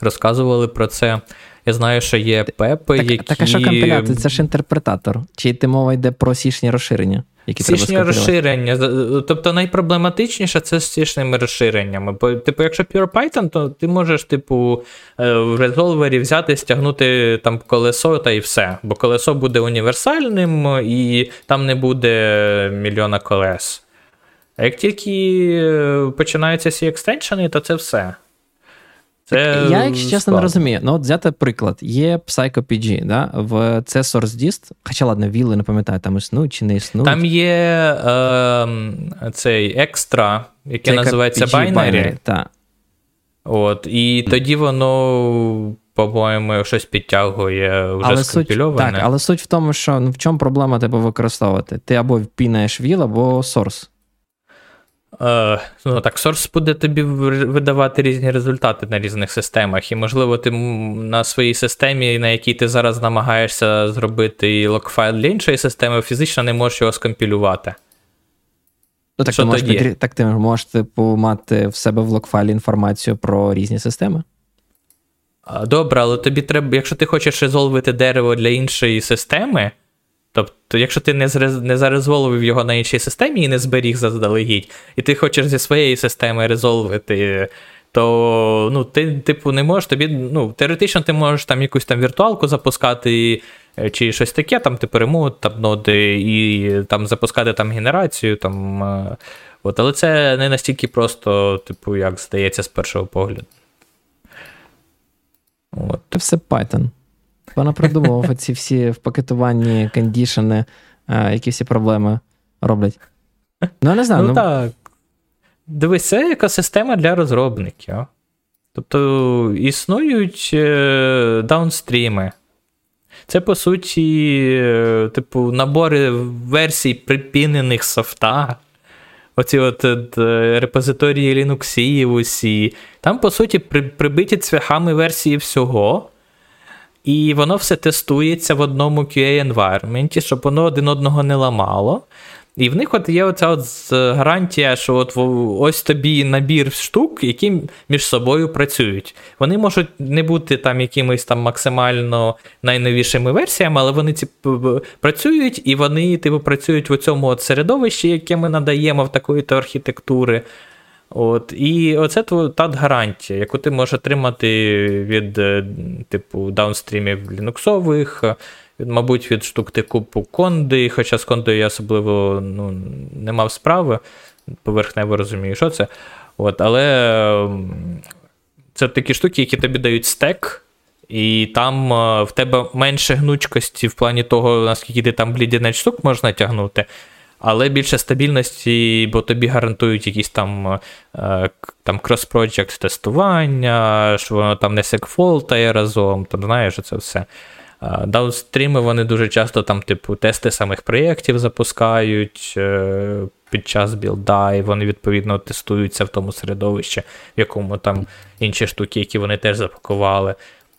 розказували про це. Я знаю, що є пепи, які... Так, а що компілятор? Це ж інтерпретатор. Чи ти мова йде про сішні розширення? Сішні розширення. Тобто найпроблематичніше це з сішними розширеннями. Бо, типу, якщо Pure Python, то ти можеш, типу, в резолвері взяти, стягнути там колесо та і все. Бо колесо буде універсальним і там не буде мільйона колес. А як тільки починаються ці екстеншени, то це все. Так, я, якщо чесно, не розумію. Ну, от взяти приклад. Є PsychoPG, да? Це SourceDist. Хоча, ладно, віли, не пам'ятаю, там існують чи не існують. Там є цей екстра, який називається PG Binary. Так. От, і тоді воно, по-моєму, щось підтягує вже скомпільоване. Так, але суть в тому, що ну, в чому проблема тебе використовувати? Ти або впінаєш віл, або source. Ну так, Source буде тобі видавати різні результати на різних системах, і можливо ти на своїй системі, на якій ти зараз намагаєшся зробити локфайл для іншої системи, фізично не можеш його скомпілювати. Ну, так, ти можеш типу, мати в себе в локфайлі інформацію про різні системи? Добре, але тобі треба, якщо ти хочеш резолвити дерево для іншої системи, тобто, якщо ти не зарезволив його на іншій системі і не зберіг заздалегідь, і ти хочеш зі своєї системи резолвити, то ну, ти, типу, не можеш тобі. Ну, теоретично ти можеш там якусь там віртуалку запускати чи щось таке, там ти перемовив там ноди і там запускати там генерацію. Там, от, але це не настільки просто, типу, як здається з першого погляду. От. Це все Python. Вона придумував ці всі в пакетуванні кондішени, які всі проблеми роблять. Ну, я не знаю. Ну, так. дивись, це екосистема для розробників. Тобто існують даунстріми. Це, по суті, типу, набори версій припінених софта. Оці от репозиторії лінуксів усі. Там, по суті, прибиті цвяхами версії всього. І воно все тестується в одному QA-environment, щоб воно один одного не ламало. І в них от є оця от гарантія, що от ось тобі набір штук, які між собою працюють. Вони можуть не бути там якимись там максимально найновішими версіями, але вони працюють, і вони типу, працюють в цьому от середовищі, яке ми надаємо в такої-то архітектури. От. І оце та гарантія, яку ти можеш отримати від типу даунстрімів лінуксових, мабуть, від штук типу конди, хоча з кондою я особливо не мав справи, поверхнево розумію, що це. От, але це такі штуки, які тобі дають стек, і там в тебе менше гнучкості в плані того, наскільки ти там блідінець штук можна тягнути, але більше стабільності, бо тобі гарантують якісь там крос-проджект тестування, що воно там не секфолтає разом, там знаєш, це все. Даунстріми вони дуже часто там, типу, тести самих проєктів запускають під час білда, і вони відповідно тестуються в тому середовищі, в якому там інші штуки, які вони теж запакували.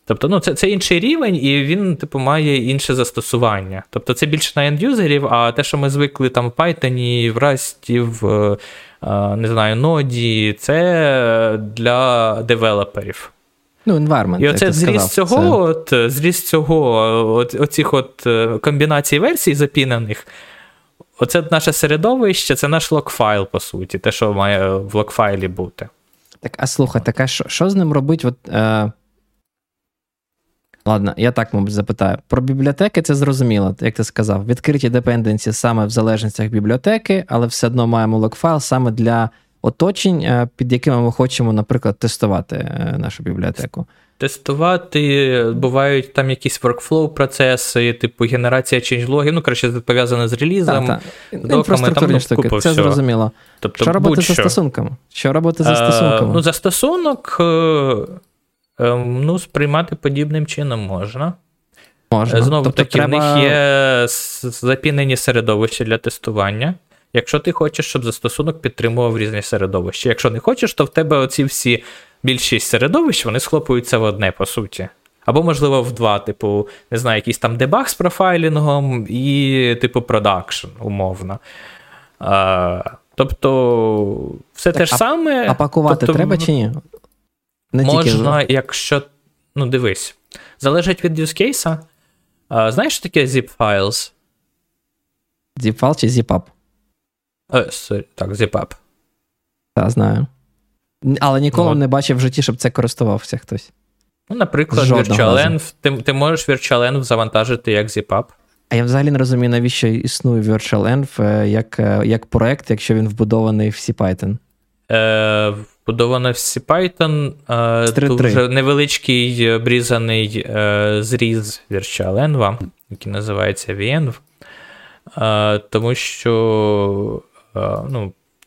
Тобто, це інший рівень, і він, типу, має інше застосування. Тобто, це більше на ендюзерів, а те, що ми звикли там в Python, в Rust, в, не знаю, Node, це для девелоперів. Environment, і оце зріз цього, оцих комбінацій версій запінених, оце наше середовище, це наш локфайл, по суті, те, що має в локфайлі бути. Так, а слухай, так, а що з ним робить? Ладно, я так, мабуть, запитаю. Про бібліотеки це зрозуміло, як ти сказав. Відкриті депенденці саме в залежностях бібліотеки, але все одно маємо локфайл саме для оточень, під якими ми хочемо, наприклад, тестувати нашу бібліотеку. Тестувати, бувають там якісь workflow-процеси, типу генерація ченджлогів, краще пов'язано з релізом. Інфраструктурні штуки, це зрозуміло. Тобто, що робити з застосунком? Застосунок сприймати подібним чином можна. Знову таки, в них є запінені середовища для тестування. Якщо ти хочеш, щоб застосунок підтримував різні середовища. Якщо не хочеш, то в тебе оці всі більшість середовищ, вони схлопуються в одне, по суті. Або, можливо, в два, типу, не знаю, якийсь там дебаг з профайлінгом і, типу, продакшн, умовно. Тобто, все так, те ж саме. А пакувати треба чи ні? Не можна, якщо... дивись. Залежить від use case. Знаєш, що таке zip files? Zip file чи zip-up? ZipUp. Так, знаю. Але ніколи не бачив в житті, щоб це користувався хтось. Наприклад, VirtualEnv. Ти можеш VirtualEnv завантажити як ZipUp. А я взагалі не розумію, навіщо існує VirtualEnv як проект, якщо він вбудований в CPython. Вбудований в CPython. Тут вже невеличкий обрізаний зріз VirtualEnv, який називається VEnv. Тому що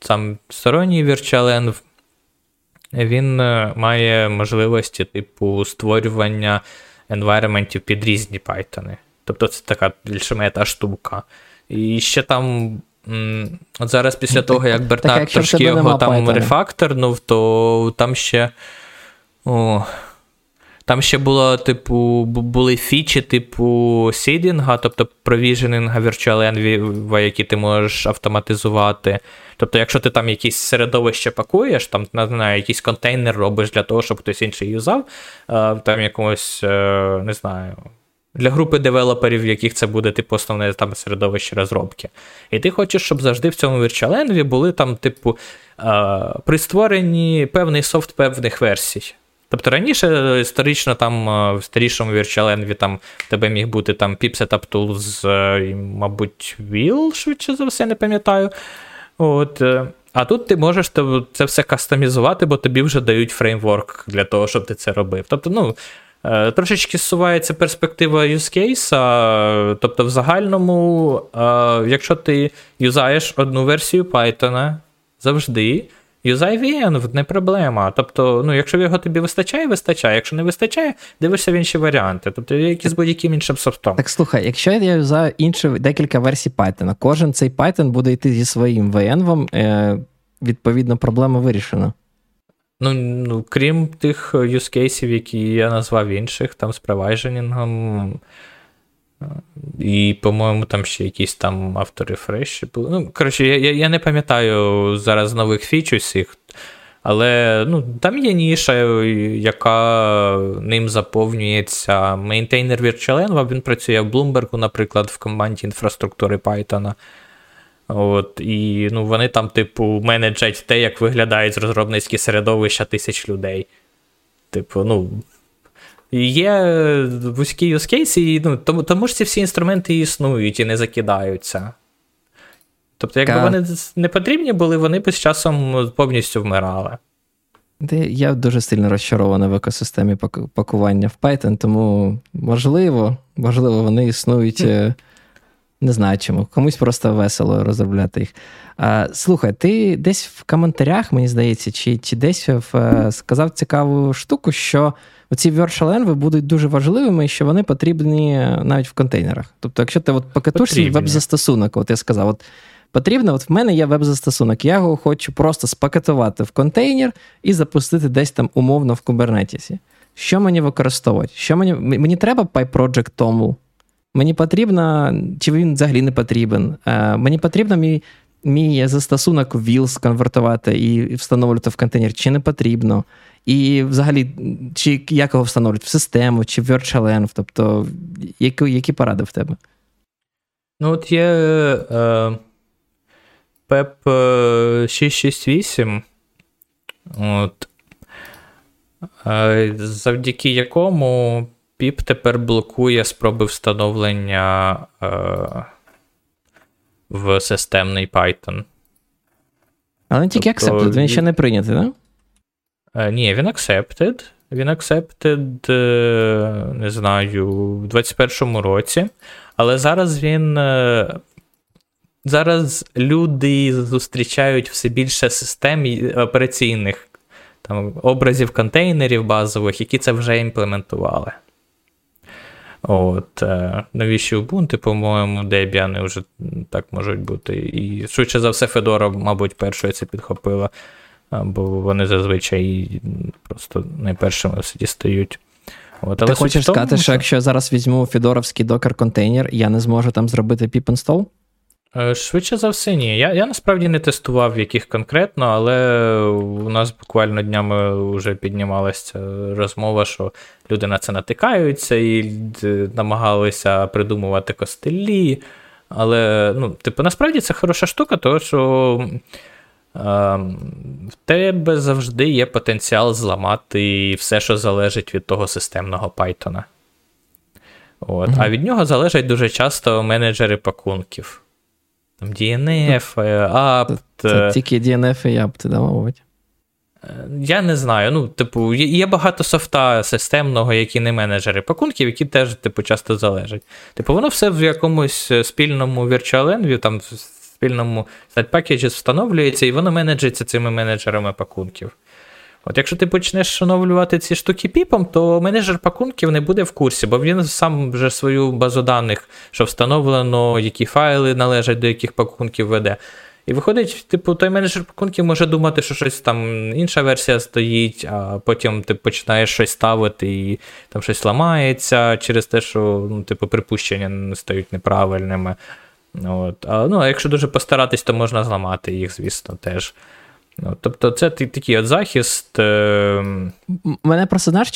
сам сторонній VirtualEnv, він має можливості типу створювання енвайроментів під різні Python. Тобто це така більше мета штука. І ще там от зараз після того, як Бертак трошки його там рефакторнув, то там ще було, типу, були фічі типу сідінга, тобто провіженінга VirtualEnv, які ти можеш автоматизувати. Тобто, якщо ти там якісь середовище пакуєш, там, не знаю, якийсь контейнер робиш для того, щоб хтось інший юзав, там якомусь, не знаю, для групи девелоперів, в яких це буде, типу, основне там середовище розробки. І ти хочеш, щоб завжди в цьому VirtualEnv були там, типу, пристворені певний софт певних версій. Тобто раніше історично там в старішому VirtualEnv там в тебе міг бути там PIP Setup Tools, мабуть, WIL, швидше за все, не пам'ятаю. От. А тут ти можеш це все кастомізувати, бо тобі вже дають фреймворк для того, щоб ти це робив. Тобто, трошечки зсувається перспектива use case. Тобто в загальному, якщо ти юзаєш одну версію Python завжди, UseIVN не проблема. Тобто, ну, якщо його тобі вистачає, вистачає. Якщо не вистачає, дивишся в інші варіанти. Тобто, які з будь-яким іншим софтом. Так, слухай, якщо я юзаю інші декілька версій Python, кожен цей Python буде йти зі своїм VN-вом, відповідно, проблема вирішена. Ну, крім тих юзкейсів, які я назвав інших, там з провайженінгом, і, по-моєму, там ще якісь там авторефреші були. Ну, коротше, я не пам'ятаю зараз нових фіч усіх, але ну, там є ніша, яка ним заповнюється. Мейнтейнер Virtualenv, він працює в Bloomberg, наприклад, в команді інфраструктури Python. От, і ну, вони там, типу, менеджать те, як виглядають розробницькі середовища тисяч людей. Типу, ну... Є вузькі use case, і ну, тому ж ці всі інструменти існують і не закидаються. Тобто, якби вони не потрібні були, вони б з часом повністю вмирали. Я дуже сильно розчарований в екосистемі пакування в Python, тому можливо, вони існують... Не знаю чому. Комусь просто весело розробляти їх. Слухай, ти десь в коментарях, мені здається, чи десь сказав цікаву штуку, що оці virtualenv будуть дуже важливими, і що вони потрібні навіть в контейнерах. Тобто, якщо ти покатуєш свій веб-застосунок, от я сказав, потрібно, в мене є веб-застосунок, я його хочу просто спакетувати в контейнер і запустити десь там умовно в Кубернетісі. Що мені використовувати? Мені треба PyProject тому? Мені потрібно, чи він взагалі не потрібен, мені потрібно мій застосунок Wheels конвертувати і встановлювати в контейнер, чи не потрібно, і взагалі, чи як його встановлюють в систему, чи в virtualenv, тобто, які поради в тебе? Ну, от є PEP 621, от, завдяки якому PIP тепер блокує спроби встановлення в системний Python. Але тільки accepted, він ще не прийнятий, так? Ні, він accepted. Він accepted, не знаю, в 2021 році. Але зараз зараз люди зустрічають все більше систем операційних там, образів контейнерів базових, які це вже імплементували. От, новіші Ubuntu, по-моєму, Debian вже так можуть бути. І швидше за все, Федора, мабуть, першою це підхопила, бо вони зазвичай просто найпершими все дістають. От, ти хочеш сказати, що якщо я зараз візьму федоровський докер-контейнер, я не зможу там зробити pip-install? Швидше за все, ні. Я насправді не тестував яких конкретно, але у нас буквально днями вже піднімалася розмова, що люди на це натикаються і намагалися придумувати костелі. Але, ну, типу, насправді це хороша штука, тому що в тебе завжди є потенціал зламати все, що залежить від того системного Python. От. А від нього залежать дуже часто менеджери пакунків. Там DNF, apt. Це тільки DNF і apt, да, мабуть? Я не знаю. Ну, типу, є багато софта системного, які не менеджери пакунків, які теж, типу, часто залежать. Типу, воно все в якомусь спільному virtualenv, там в спільному статпакеджі встановлюється, і воно менеджиться цими менеджерами пакунків. От якщо ти почнеш встановлювати ці штуки піпом, то менеджер пакунків не буде в курсі, бо він сам вже свою базу даних, що встановлено, які файли належать, до яких пакунків веде. І виходить, типу, той менеджер пакунків може думати, що щось там інша версія стоїть, а потім ти починаєш щось ставити і там щось ламається через те, що ну, типу, припущення стають неправильними. От. А якщо дуже постаратись, то можна зламати їх, звісно, теж. Ну, тобто це такий от захист. Мене просто знаєш,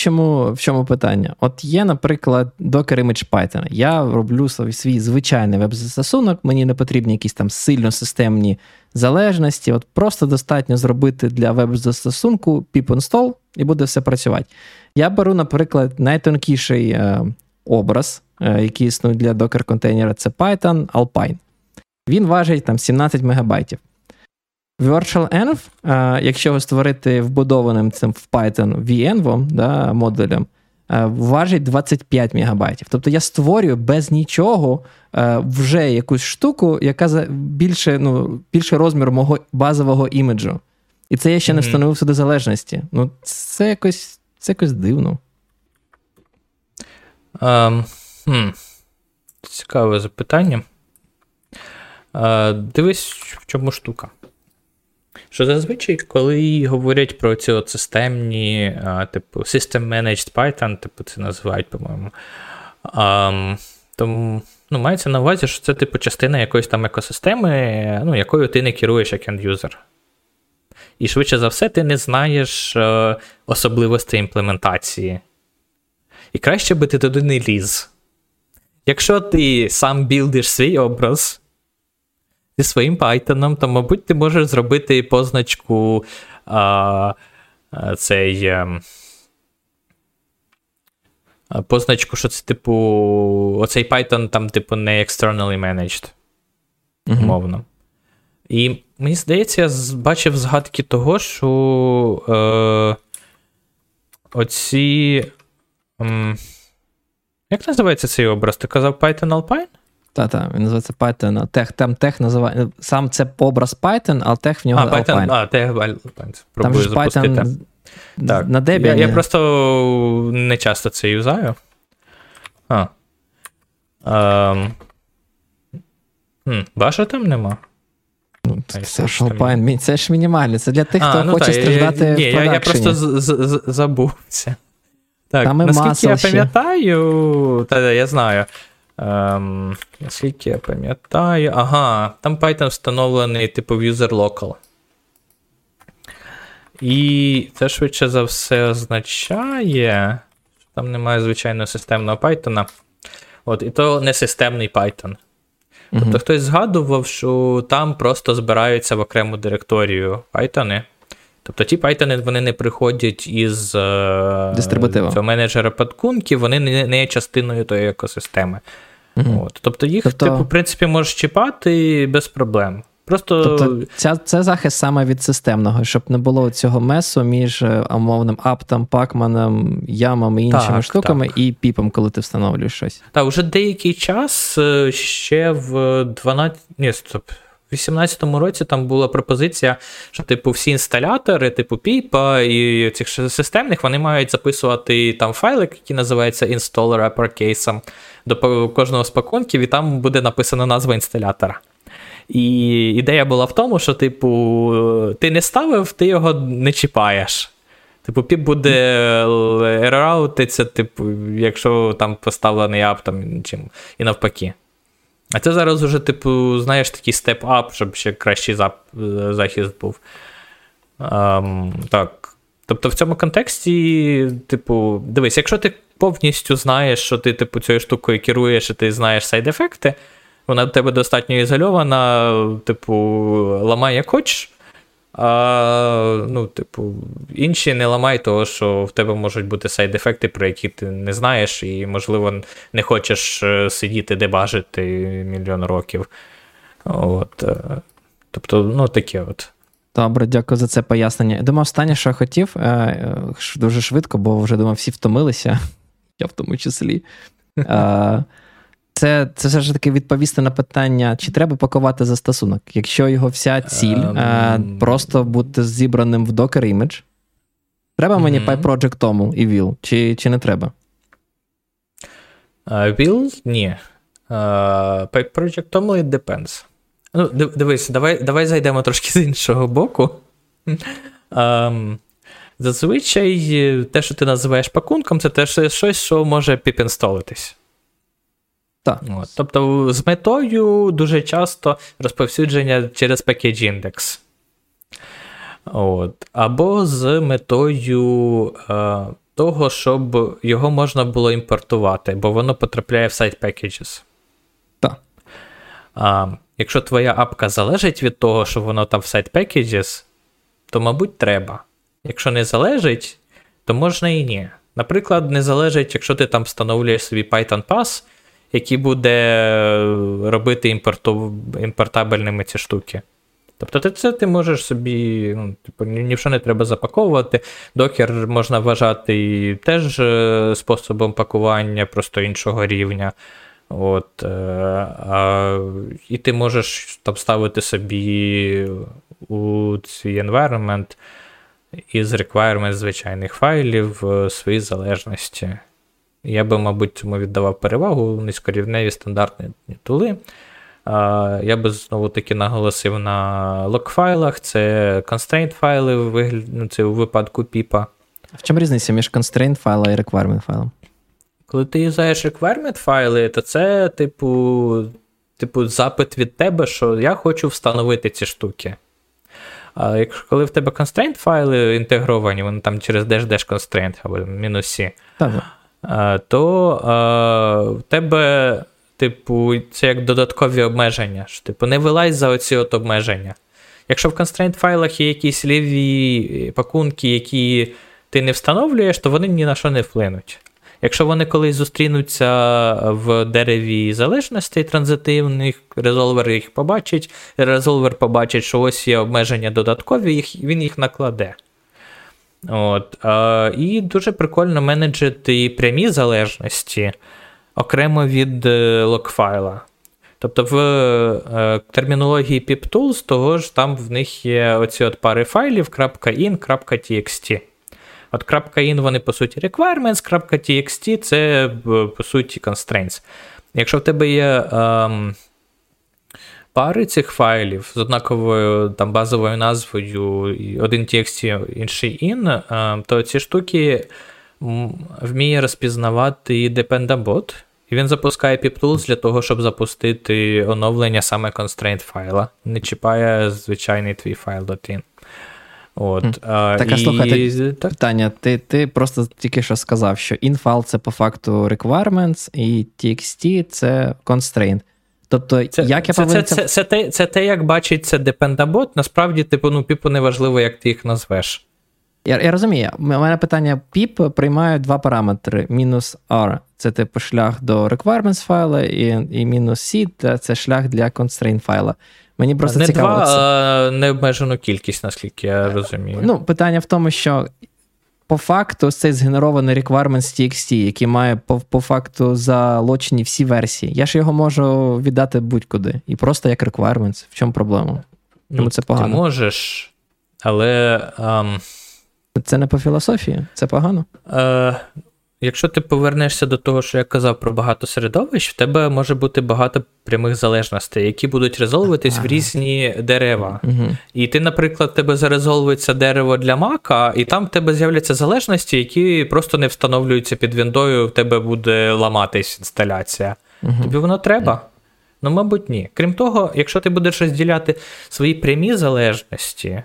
в чому питання? От є, наприклад, Docker Image Python. Я роблю свій звичайний веб-застосунок, мені не потрібні якісь там сильно системні залежності. От просто достатньо зробити для веб-застосунку pip-install і буде все працювати. Я беру, наприклад, найтонкіший образ, який існує для Docker-контейнера, це Python Alpine. Він важить там 17 мегабайтів. VirtualEnv, якщо його створити вбудованим цим в Python VEnv, да, модулем, важить 25 мегабайтів. Тобто я створюю без нічого вже якусь штуку, яка більше розмір мого базового іміджу. І це я ще не встановив сюди залежності. Ну, це якось дивно. Цікаве запитання. Дивись, в чому штука. Що зазвичай, коли говорять про ці от системні, типу, System Managed Python, типу це називають, по-моєму, тому, ну, мається на увазі, що це, типу, частина якоїсь там екосистеми, ну, якою ти не керуєш як end-user. І швидше за все ти не знаєш особливостей імплементації. І краще би ти туди не ліз. Якщо ти сам білдиш свій образ зі своїм Python, то, мабуть, ти можеш зробити позначку позначку, що це, типу, оцей Python там, типу, не externally managed, умовно. І мені здається, я бачив згадки того, що як називається цей образ? Ти казав Python Alpine? Так, він називається Python. Там тех називає. Сам це образ Python, а тех в нього Alpine. Тех Alpine. Пробую запустити. Так. На дебі. Я просто не часто це юзаю. Ваша там нема? Ну, це ж Alpine. Це ж мінімально. Це для тих, хто хоче страждати в продакшені. Я просто забувся. Так, наскільки я пам'ятаю, я знаю. Наскільки я пам'ятаю, там Python встановлений типу user local. І це швидше за все означає, що там немає звичайного системного Python. От, і то не системний Python. Тобто хтось згадував, що там просто збираються в окрему директорію Python. Тобто ті Python, вони не приходять із цього менеджера підкунки, вони не є частиною тої екосистеми. От. Тобто їх, типу, в принципі, можеш чіпати без проблем. Це захист саме від системного, щоб не було цього месу між умовним аптом, пакманом, ямом і іншими штуками і піпом, коли ти встановлюєш щось. Так, уже деякий час, ще в 18-му році там була пропозиція, що, типу, всі інсталятори, типу PyPA і цих системних, вони мають записувати там файлик, який називається installer uppercase, до кожного з пакунків, і там буде написана назва інсталятора. І ідея була в тому, що, типу, ти не ставив, ти його не чіпаєш. Типу, PIP буде рераутиться, типу, якщо там поставлений ап там чим, і навпаки. А це зараз уже, типу, знаєш, такий степ-ап, щоб ще кращий захист був. Так. Тобто в цьому контексті, типу, дивись, якщо ти повністю знаєш, що ти, типу, цією штукою керуєш, і ти знаєш сайд-ефекти, вона в тебе достатньо ізольована, типу, ламай як хочеш, а, ну, типу, інші не ламай того, що в тебе можуть бути сайд-ефекти, про які ти не знаєш і, можливо, не хочеш сидіти дебажити мільйон років. От. Тобто, ну, таке от. Добре, дякую за це пояснення. Думаю, останнє, що я хотів, дуже швидко, бо вже, думаю, всі втомилися, я в тому числі. Це все ж таки відповісти на питання, чи треба пакувати застосунок, якщо його вся ціль просто бути зібраним в Docker імідж. Треба мені PyProject тому і Will, чи не треба? Will? Ні. PyProject тому it depends. Ну, дивись, давай зайдемо трошки з іншого боку. Зазвичай те, що ти називаєш пакунком, це те, щось, що може піп-інстолитись. От. Тобто з метою дуже часто розповсюдження через package index. От. Або з метою того, щоб його можна було імпортувати, бо воно потрапляє в site packages. Так. Якщо твоя апка залежить від того, що воно там в site packages, то, мабуть, треба. Якщо не залежить, то можна і ні. Наприклад, не залежить, якщо ти там встановлюєш собі Python Pass, який буде робити імпортабельними ці штуки. Тобто ти можеш собі, ну, типу, ні в що не треба запаковувати. Докер можна вважати теж способом пакування просто іншого рівня. От, і ти можеш там ставити собі у цей environment із requirements звичайних файлів свої залежності. Я би, мабуть, цьому віддавав перевагу, низькорівневі стандартні тули. Я би знову-таки наголосив на локфайлах, це constraint файли це у випадку PIPA. В чому різниця між constraint файлом і requirement файлом? Коли ти юзаєш requirement файли, то це типу запит від тебе, що я хочу встановити ці штуки. А якщо коли в тебе constraint файли інтегровані, вони там через dash-dash constraint або -c, то в тебе типу, це як додаткові обмеження, що типу, не вилазь за оці от обмеження. Якщо в constraint файлах є якісь ліві пакунки, які ти не встановлюєш, то вони ні на що не вплинуть. Якщо вони колись зустрінуться в дереві залежностей транзитивних, резолвер їх побачить, резолвер побачить, що ось є обмеження додаткові, він їх накладе. От. І дуже прикольно менеджити прямі залежності окремо від локфайла. Тобто в термінології piptools, того ж там в них є оці от пари файлів .in, .txt. От .in вони, по суті, requirements, .txt це, по суті, constraints. Якщо в тебе є пари цих файлів з однаковою там, базовою назвою, один txt, інший in, то ці штуки вміє розпізнавати і dependabot, і він запускає piptools для того, щоб запустити оновлення саме constraint файла. Не чіпає звичайний твій файл .in. От, так, а слухайте, так? Питання, ти просто тільки що сказав, що in-файл це по факту requirements і txt це constraint. Тобто, як я повинен... Це те, як бачить це dependabot, насправді, типу, ну, піпу неважливо, як ти їх назвеш. Я розумію, у мене питання, pip приймає два параметри, мінус r, це типу шлях до requirements файла, і мінус c, це шлях для constraint файла. Мені просто не цікаво. Це необмежену кількість, наскільки я розумію. Ну, питання в тому, що по факту цей згенерований requirements txt, який має по факту залочені всі версії, я ж його можу віддати будь-куди. І просто як requirements. В чому проблема? Тому це погано. Ти можеш, але... Це не по філософії? Це погано? Якщо ти повернешся до того, що я казав про багато середовищ, в тебе може бути багато прямих залежностей, які будуть резолвитись в різні дерева. І ти, наприклад, в тебе зарезолвиться дерево для мака, і там в тебе з'являться залежності, які просто не встановлюються під віндою, в тебе буде ламатись інсталяція. Тобі воно треба? Ну, мабуть, ні. Крім того, якщо ти будеш розділяти свої прямі залежності,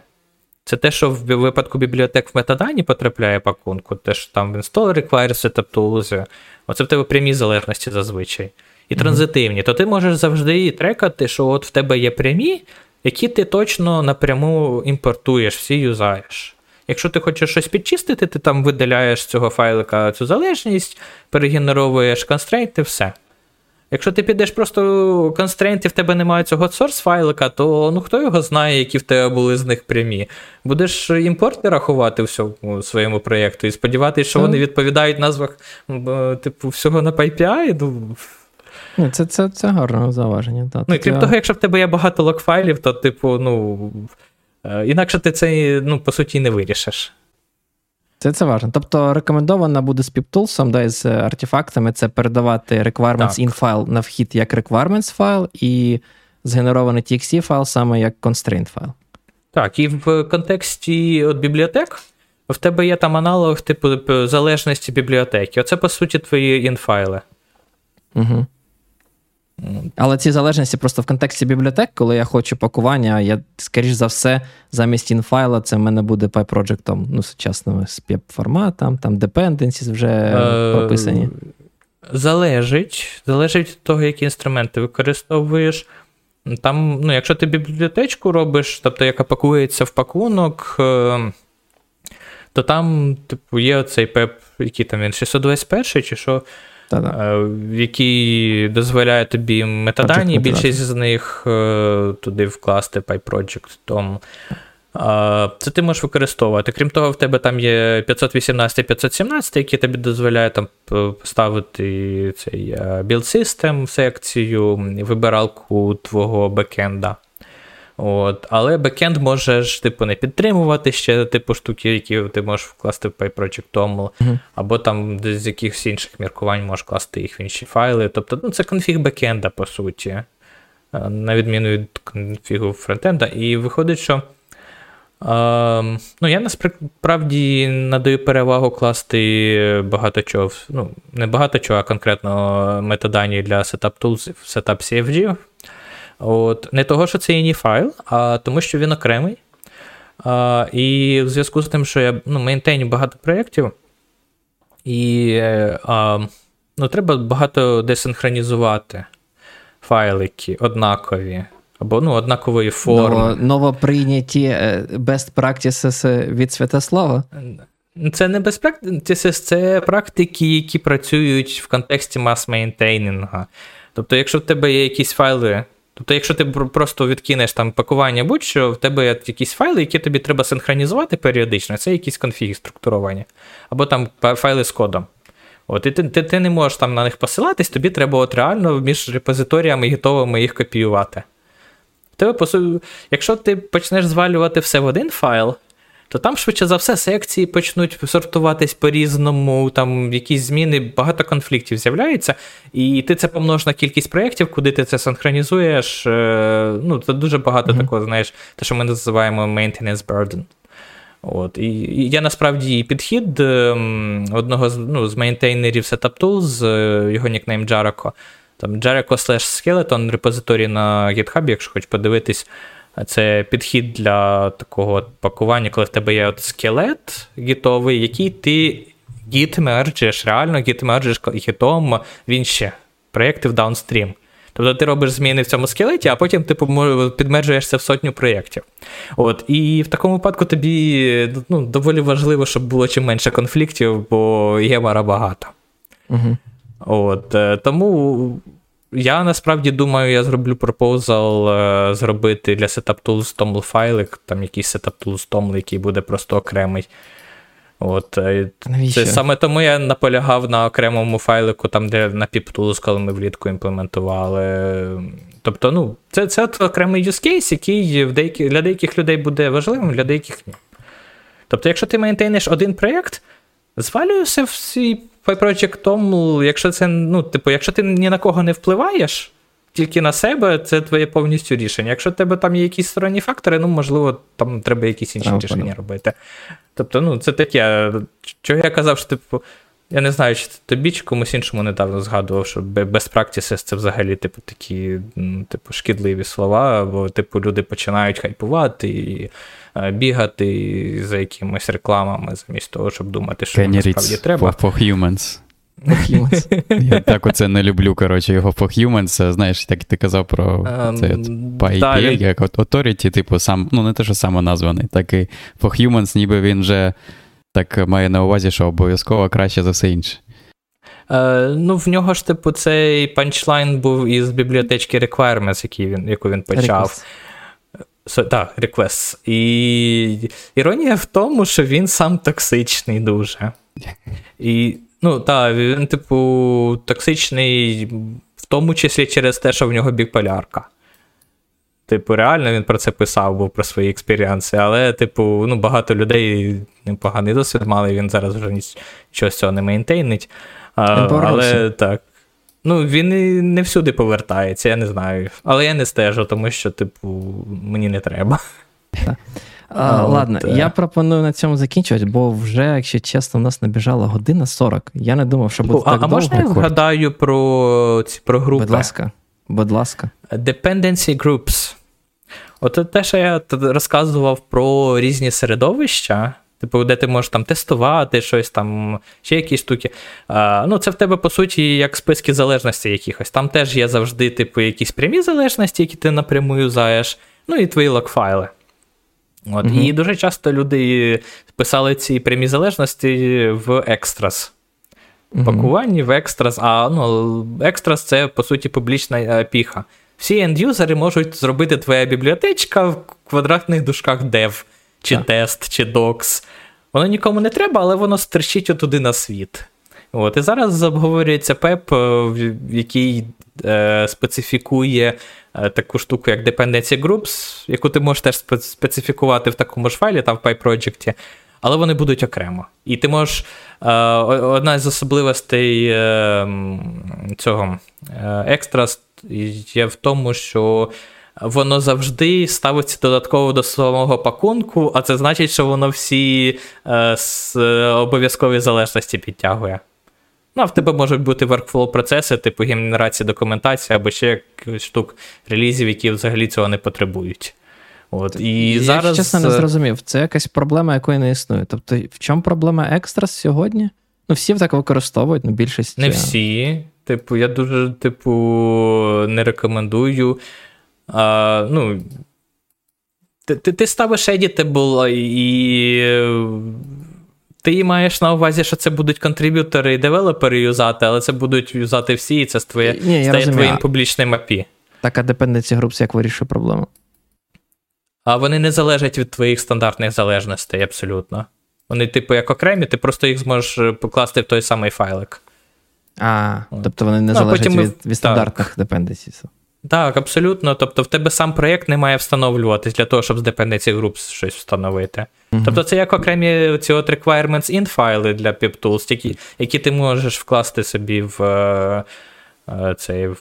це те, що в випадку бібліотек в метадані потрапляє пакунку, те, що там в install requires setup tools, оце в тебе прямі залежності зазвичай, і транзитивні, то ти можеш завжди трекати, що от в тебе є прямі, які ти точно напряму імпортуєш, всі юзаєш. Якщо ти хочеш щось підчистити, ти там видаляєш з цього файлика цю залежність, перегенеровуєш констрейнти, все. Якщо ти підеш просто констрейнти, в тебе немає цього source файлика, то ну хто його знає, які в тебе були з них прямі. Будеш імпорти рахувати всьому своєму проєкту і сподіватися, що вони відповідають назвах типу всього на PyPI. Ну... Це гарне зауваження. Да. Ну, крім того, якщо в тебе є багато локфайлів, то типу, ну інакше ти це, ну, по суті, не вирішиш. Це важливо. Тобто рекомендовано буде з piptools, да, з артефактами, це передавати requirements in файл на вхід як requirements файл і згенерований txt файл саме як constraint файл. Так, і в контексті от бібліотек в тебе є там аналог типу залежності бібліотеки. Оце, по суті, твої in файли. Але ці залежності просто в контексті бібліотек, коли я хочу пакування, я, скоріш за все, замість інфайла, це в мене буде PyProject, ну, сучасними з PEP-форматом, там dependencies вже прописані. Залежить від того, які інструменти використовуєш. Там, ну, якщо ти бібліотечку робиш, тобто, яка пакується в пакунок, то там, типу, є оцей PEP, який там він, 621 чи що, які дозволяє тобі метадані, більшість з них туди вкласти PyProject. Це ти можеш використовувати. Крім того, в тебе там є 518, 517, які тобі дозволяє там поставити цей build system в секцію, вибиралку твого бекенда. От. Але бекенд можеш типу не підтримувати ще типу штуки, які ти можеш вкласти в PyProject.toml, або там з якихось інших міркувань можеш класти їх в інші файли. Тобто, ну, це конфіг бекенда, по суті, на відміну від конфігу фронтенда. І виходить, що ну, я насправді надаю перевагу класти багато чого, ну, не багато чого, а конкретно метадані для Setup Tools в Setup CFG. От, не того, що це іні файл, а тому, що він окремий. І в зв'язку з тим, що я мейнтейню багато проєктів, і треба багато десинхронізувати файлики однакові, або однакової форми. Новоприйняті best practices від Святослава? Це не best practices, це практики, які працюють в контексті мас-мейнтейнінгу. Тобто, якщо в тебе є якісь файли, тобто, якщо ти просто відкинеш там пакування будь-що, в тебе є якісь файли, які тобі треба синхронізувати періодично, це якісь конфіги структуровані, або там файли з кодом. От, і ти не можеш там на них посилатись, тобі треба от реально між репозиторіями гітовими їх копіювати. Якщо ти почнеш звалювати все в один файл, то там швидше за все секції почнуть сортуватись по-різному, там якісь зміни, багато конфліктів з'являється, і ти це помнож на кількість проєктів, куди ти це синхронізуєш, це дуже багато такого, знаєш, те, що ми називаємо maintenance burden. От, і я насправді підхід одного з мейнтейнерів Setup Tools, його нікнейм Jericho, там Jericho/Skeleton, репозиторій на GitHub, якщо хоч подивитись. Це підхід для такого пакування, коли в тебе є скелет гітовий, який ти гіт-мерджиш, реально гіт-мерджиш гітом в інші проєкти в даунстрім. Тобто ти робиш зміни в цьому скелеті, а потім ти підмержуєшся в сотню проєктів. От. І в такому випадку тобі доволі важливо, щоб було чим менше конфліктів, бо є мара багато. От. Тому... Я насправді думаю, я зроблю пропозал зробити для Setup Tools toml файлик, там якийсь Setup Tools toml, який буде просто окремий. От. Це саме тому я наполягав на окремому файлику, там, де на Pip Tools, коли ми влітку імплементували. Тобто, це окремий use case, який для деяких людей буде важливим, для деяких ні. Тобто, якщо ти мейнтейниш один проєкт, звалюєшся всі. PyProject.toml, якщо це, якщо ти ні на кого не впливаєш, тільки на себе, це твоє повністю рішення. Якщо в тебе там є якісь сторонні фактори, можливо, там треба якісь інші рішення робити. Тобто, це таке, чого я казав, що, я не знаю, чи тобі, чи комусь іншому недавно згадував, що best practices це взагалі, такі, шкідливі слова, бо, люди починають хайпувати і бігати за якимись рекламами, замість того, щоб думати, що насправді треба. For humans. Я так оце не люблю, його for humans, знаєш, як ти казав про PyPA, як authority, сам, не те, що самоназваний, так і for humans, ніби він же так має на увазі, що обов'язково краще за все інше. В нього ж, цей панчлайн був із бібліотечки Requirements, яку він почав. Так, requests. І іронія в тому, що він сам токсичний дуже. І, він, токсичний в тому числі через те, що в нього біполярка. Реально він про це писав, був про свої експеріенси, але, багато людей непоганий досвід мали, він зараз вже нічого з цього не мейнтейнить. Але так. Він і не всюди повертається, я не знаю. Але я не стежу, тому що, мені не треба. Ладно, я пропоную на цьому закінчувати, бо вже, якщо чесно, в нас набіжала 1:40. Я не думав, що буде так довго. А можна я вгадаю про групи? Будь ласка. Dependency groups. От те, що я розказував про різні середовища, де ти можеш там тестувати щось там, ще якісь штуки. Це в тебе, по суті, як списки залежностей якихось. Там теж є завжди, якісь прямі залежності, які ти напряму юзаєш, і твої локфайли. От. І дуже часто люди писали ці прямі залежності в екстрас. Пакуванні в екстрас, екстрас це, по суті, публічна піха. Всі ендюзери можуть зробити твоя бібліотечка в квадратних дужках dev, чи test, чи docs. Воно нікому не треба, але воно стерчить отуди на світ. От, і зараз обговорюється PEP, в якій специфікує таку штуку, як dependency groups, яку ти можеш теж специфікувати в такому ж файлі, там в PyProject, але вони будуть окремо. І ти можеш, одна з особливостей цього екстра є в тому, що воно завжди ставиться додатково до самого пакунку, а це значить, що воно всі обов'язкові залежності підтягує. Ну, а в тебе можуть бути workflow-процеси, типу генерації документації або ще якихось штук релізів, які взагалі цього не потребують. От, і я зараз... чесно не зрозумів, це якась проблема, якої не існує. Тобто, в чому проблема екстрас сьогодні? Ну, всі так використовують, ну, більшість... Не всі. Типу, я дуже, не рекомендую. Ну, ти ставиш editable і... Ти маєш на увазі, що це будуть контриб'ютори і девелопери юзати, але це будуть юзати всі, і це стає твоїм публічним API. Так, а dependency groups як вирішує проблему? А вони не залежать від твоїх стандартних залежностей, абсолютно. Вони, типу, як окремі, ти просто їх зможеш покласти в той самий файлик. Тобто вони не залежать від стандартних dependencies. Так, абсолютно. Тобто в тебе сам проєкт не має встановлюватись для того, щоб з dependency groups щось встановити. Mm-hmm. Тобто це як окремі ці от requirements in файли для pip-tools, які ти можеш вкласти собі в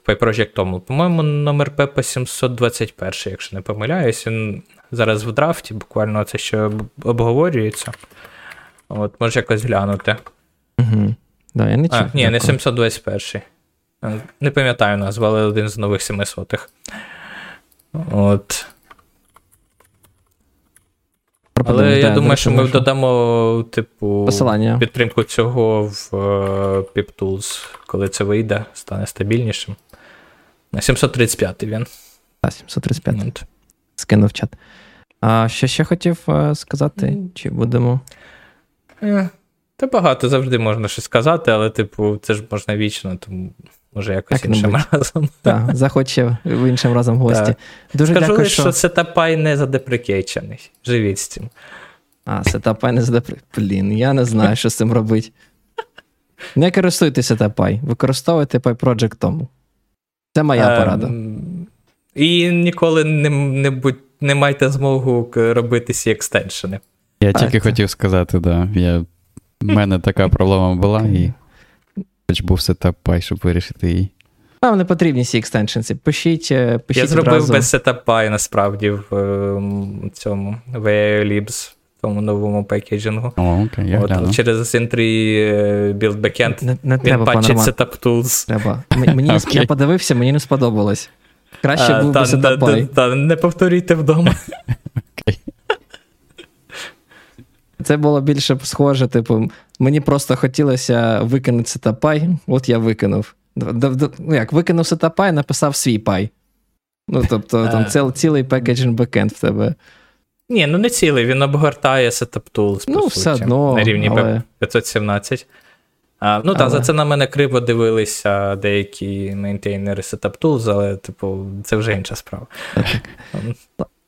PyProject Toml. По-моєму, номер PEP 621, якщо не помиляюсь. Він зараз в драфті, буквально це ще обговорюється. От, можеш якось глянути. Mm-hmm. Да, я не чув. Ні, не 721. Не пам'ятаю назву, але один з нових 700-х. От. Але я думаю, що ми додамо, посилання. Підтримку цього в PipTools. Коли це вийде, стане стабільнішим. 735-й він. Так, 735-й. Скинув чат. А що ще хотів сказати? Чи будемо... Та багато, завжди можна щось сказати, але, це ж можна вічно, тому... Може, якось так іншим разом. Так, захоче в іншим разом гості. Дуже скажу, дякую, що Setup.py не задеприкейчений. Живіть з цим. Setup.py не задеприкейчений. Блін, я не знаю, що з цим робити. Не користуйтеся Setup.py. Використовуйте PyProject Toml. Це моя порада. І ніколи не майте змогу робити ці екстеншени. Я тільки хотів сказати, так. В мене така проблема була і... був Setup.py, щоб вирішити її. Вам не потрібні ці екстеншенси. Пишіть я зробив одразу. Без Setup.py, насправді, в цьому aioLibs, в тому новому пекеджингу. Через S3 Build Backend він патчить Setup Tools. Треба. Я подивився, мені не сподобалось. Краще був би Setup.py. Не повторюйте вдома. Це було більше схоже, мені просто хотілося викинути Setup.py, от я викинув. Викинув Setup.py, написав свій пай. Ну, тобто, там цілий packaging бекенд в тебе. Ні, не цілий, він обгортає Setup Tools, все одно, на рівні але... 517. За це на мене криво дивилися деякі мейнтейнери Setup Tools, але, це вже інша справа.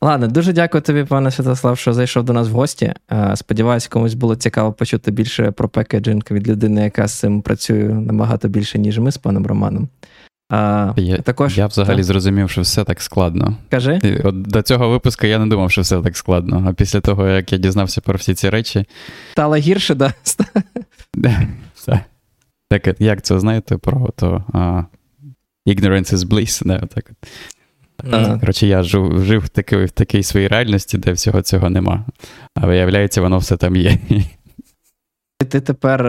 Ладно, дуже дякую тобі, пане Святослав, що зайшов до нас в гості. Сподіваюсь, комусь було цікаво почути більше про пекеджинг від людини, яка з цим працює набагато більше, ніж ми з паном Романом. Я взагалі зрозумів, що все так складно. Кажи. До цього випуску я не думав, що все так складно. А після того, як я дізнався про всі ці речі... Стало гірше, да? Так, як це, знаєте, ignorance is bliss, да, отак от. Коротше, я жив в такій своїй реальності, де всього цього нема. А виявляється, воно все там є. Ти тепер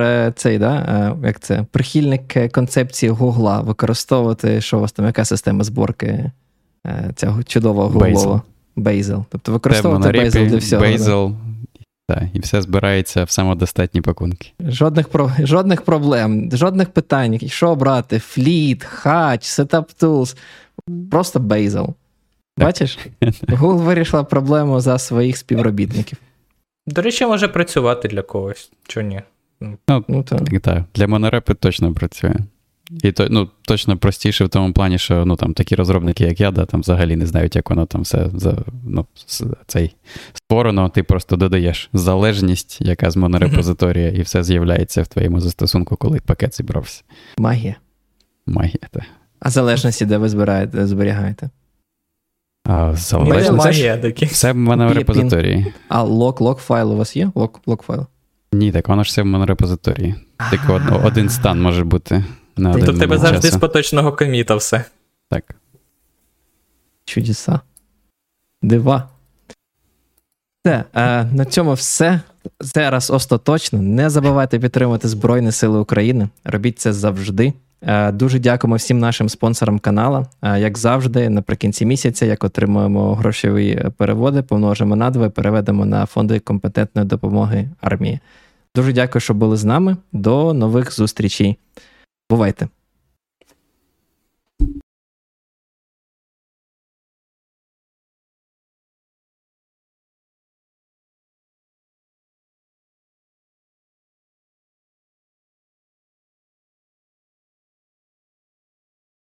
прихильник концепції Гугла використовувати, що у вас там, яка система зборки цього чудового Гуглова? Bazel. Тобто використовувати Bazel для всього. Bazel, і все збирається в самодостатні пакунки. Жодних проблем, жодних питань. Що обрати? Фліт, Hatch, Setup Tools. Просто Bazel. Бачиш? Google вирішила проблему за своїх співробітників. До речі, може працювати для когось. Чого ні? Так. Для монорепи точно працює. І точно простіше в тому плані, що такі розробники, як я, там взагалі не знають, як воно там все створено. Ти просто додаєш залежність, яка з монорепозиторія, і все з'являється в твоєму застосунку, коли пакет зібрався. Магія. Магія, так. А залежності, де ви зберігаєте? Залежності? Все в мене в репозиторії. А лок файл у вас є? Лок файл? Ні, так воно ж все в мене в репозиторії. Тільки один стан може бути. Тобто в тебе завжди з поточного коміта все. Так. Чудеса. Дива. Все, на цьому все. Зараз остаточно. Не забувайте підтримувати Збройні Сили України. Робіть це завжди. Дуже дякуємо всім нашим спонсорам каналу. Як завжди, наприкінці місяця, як отримуємо грошові переводи, помножимо на 2 і переведемо на фонди компетентної допомоги армії. Дуже дякую, що були з нами. До нових зустрічей. Бувайте!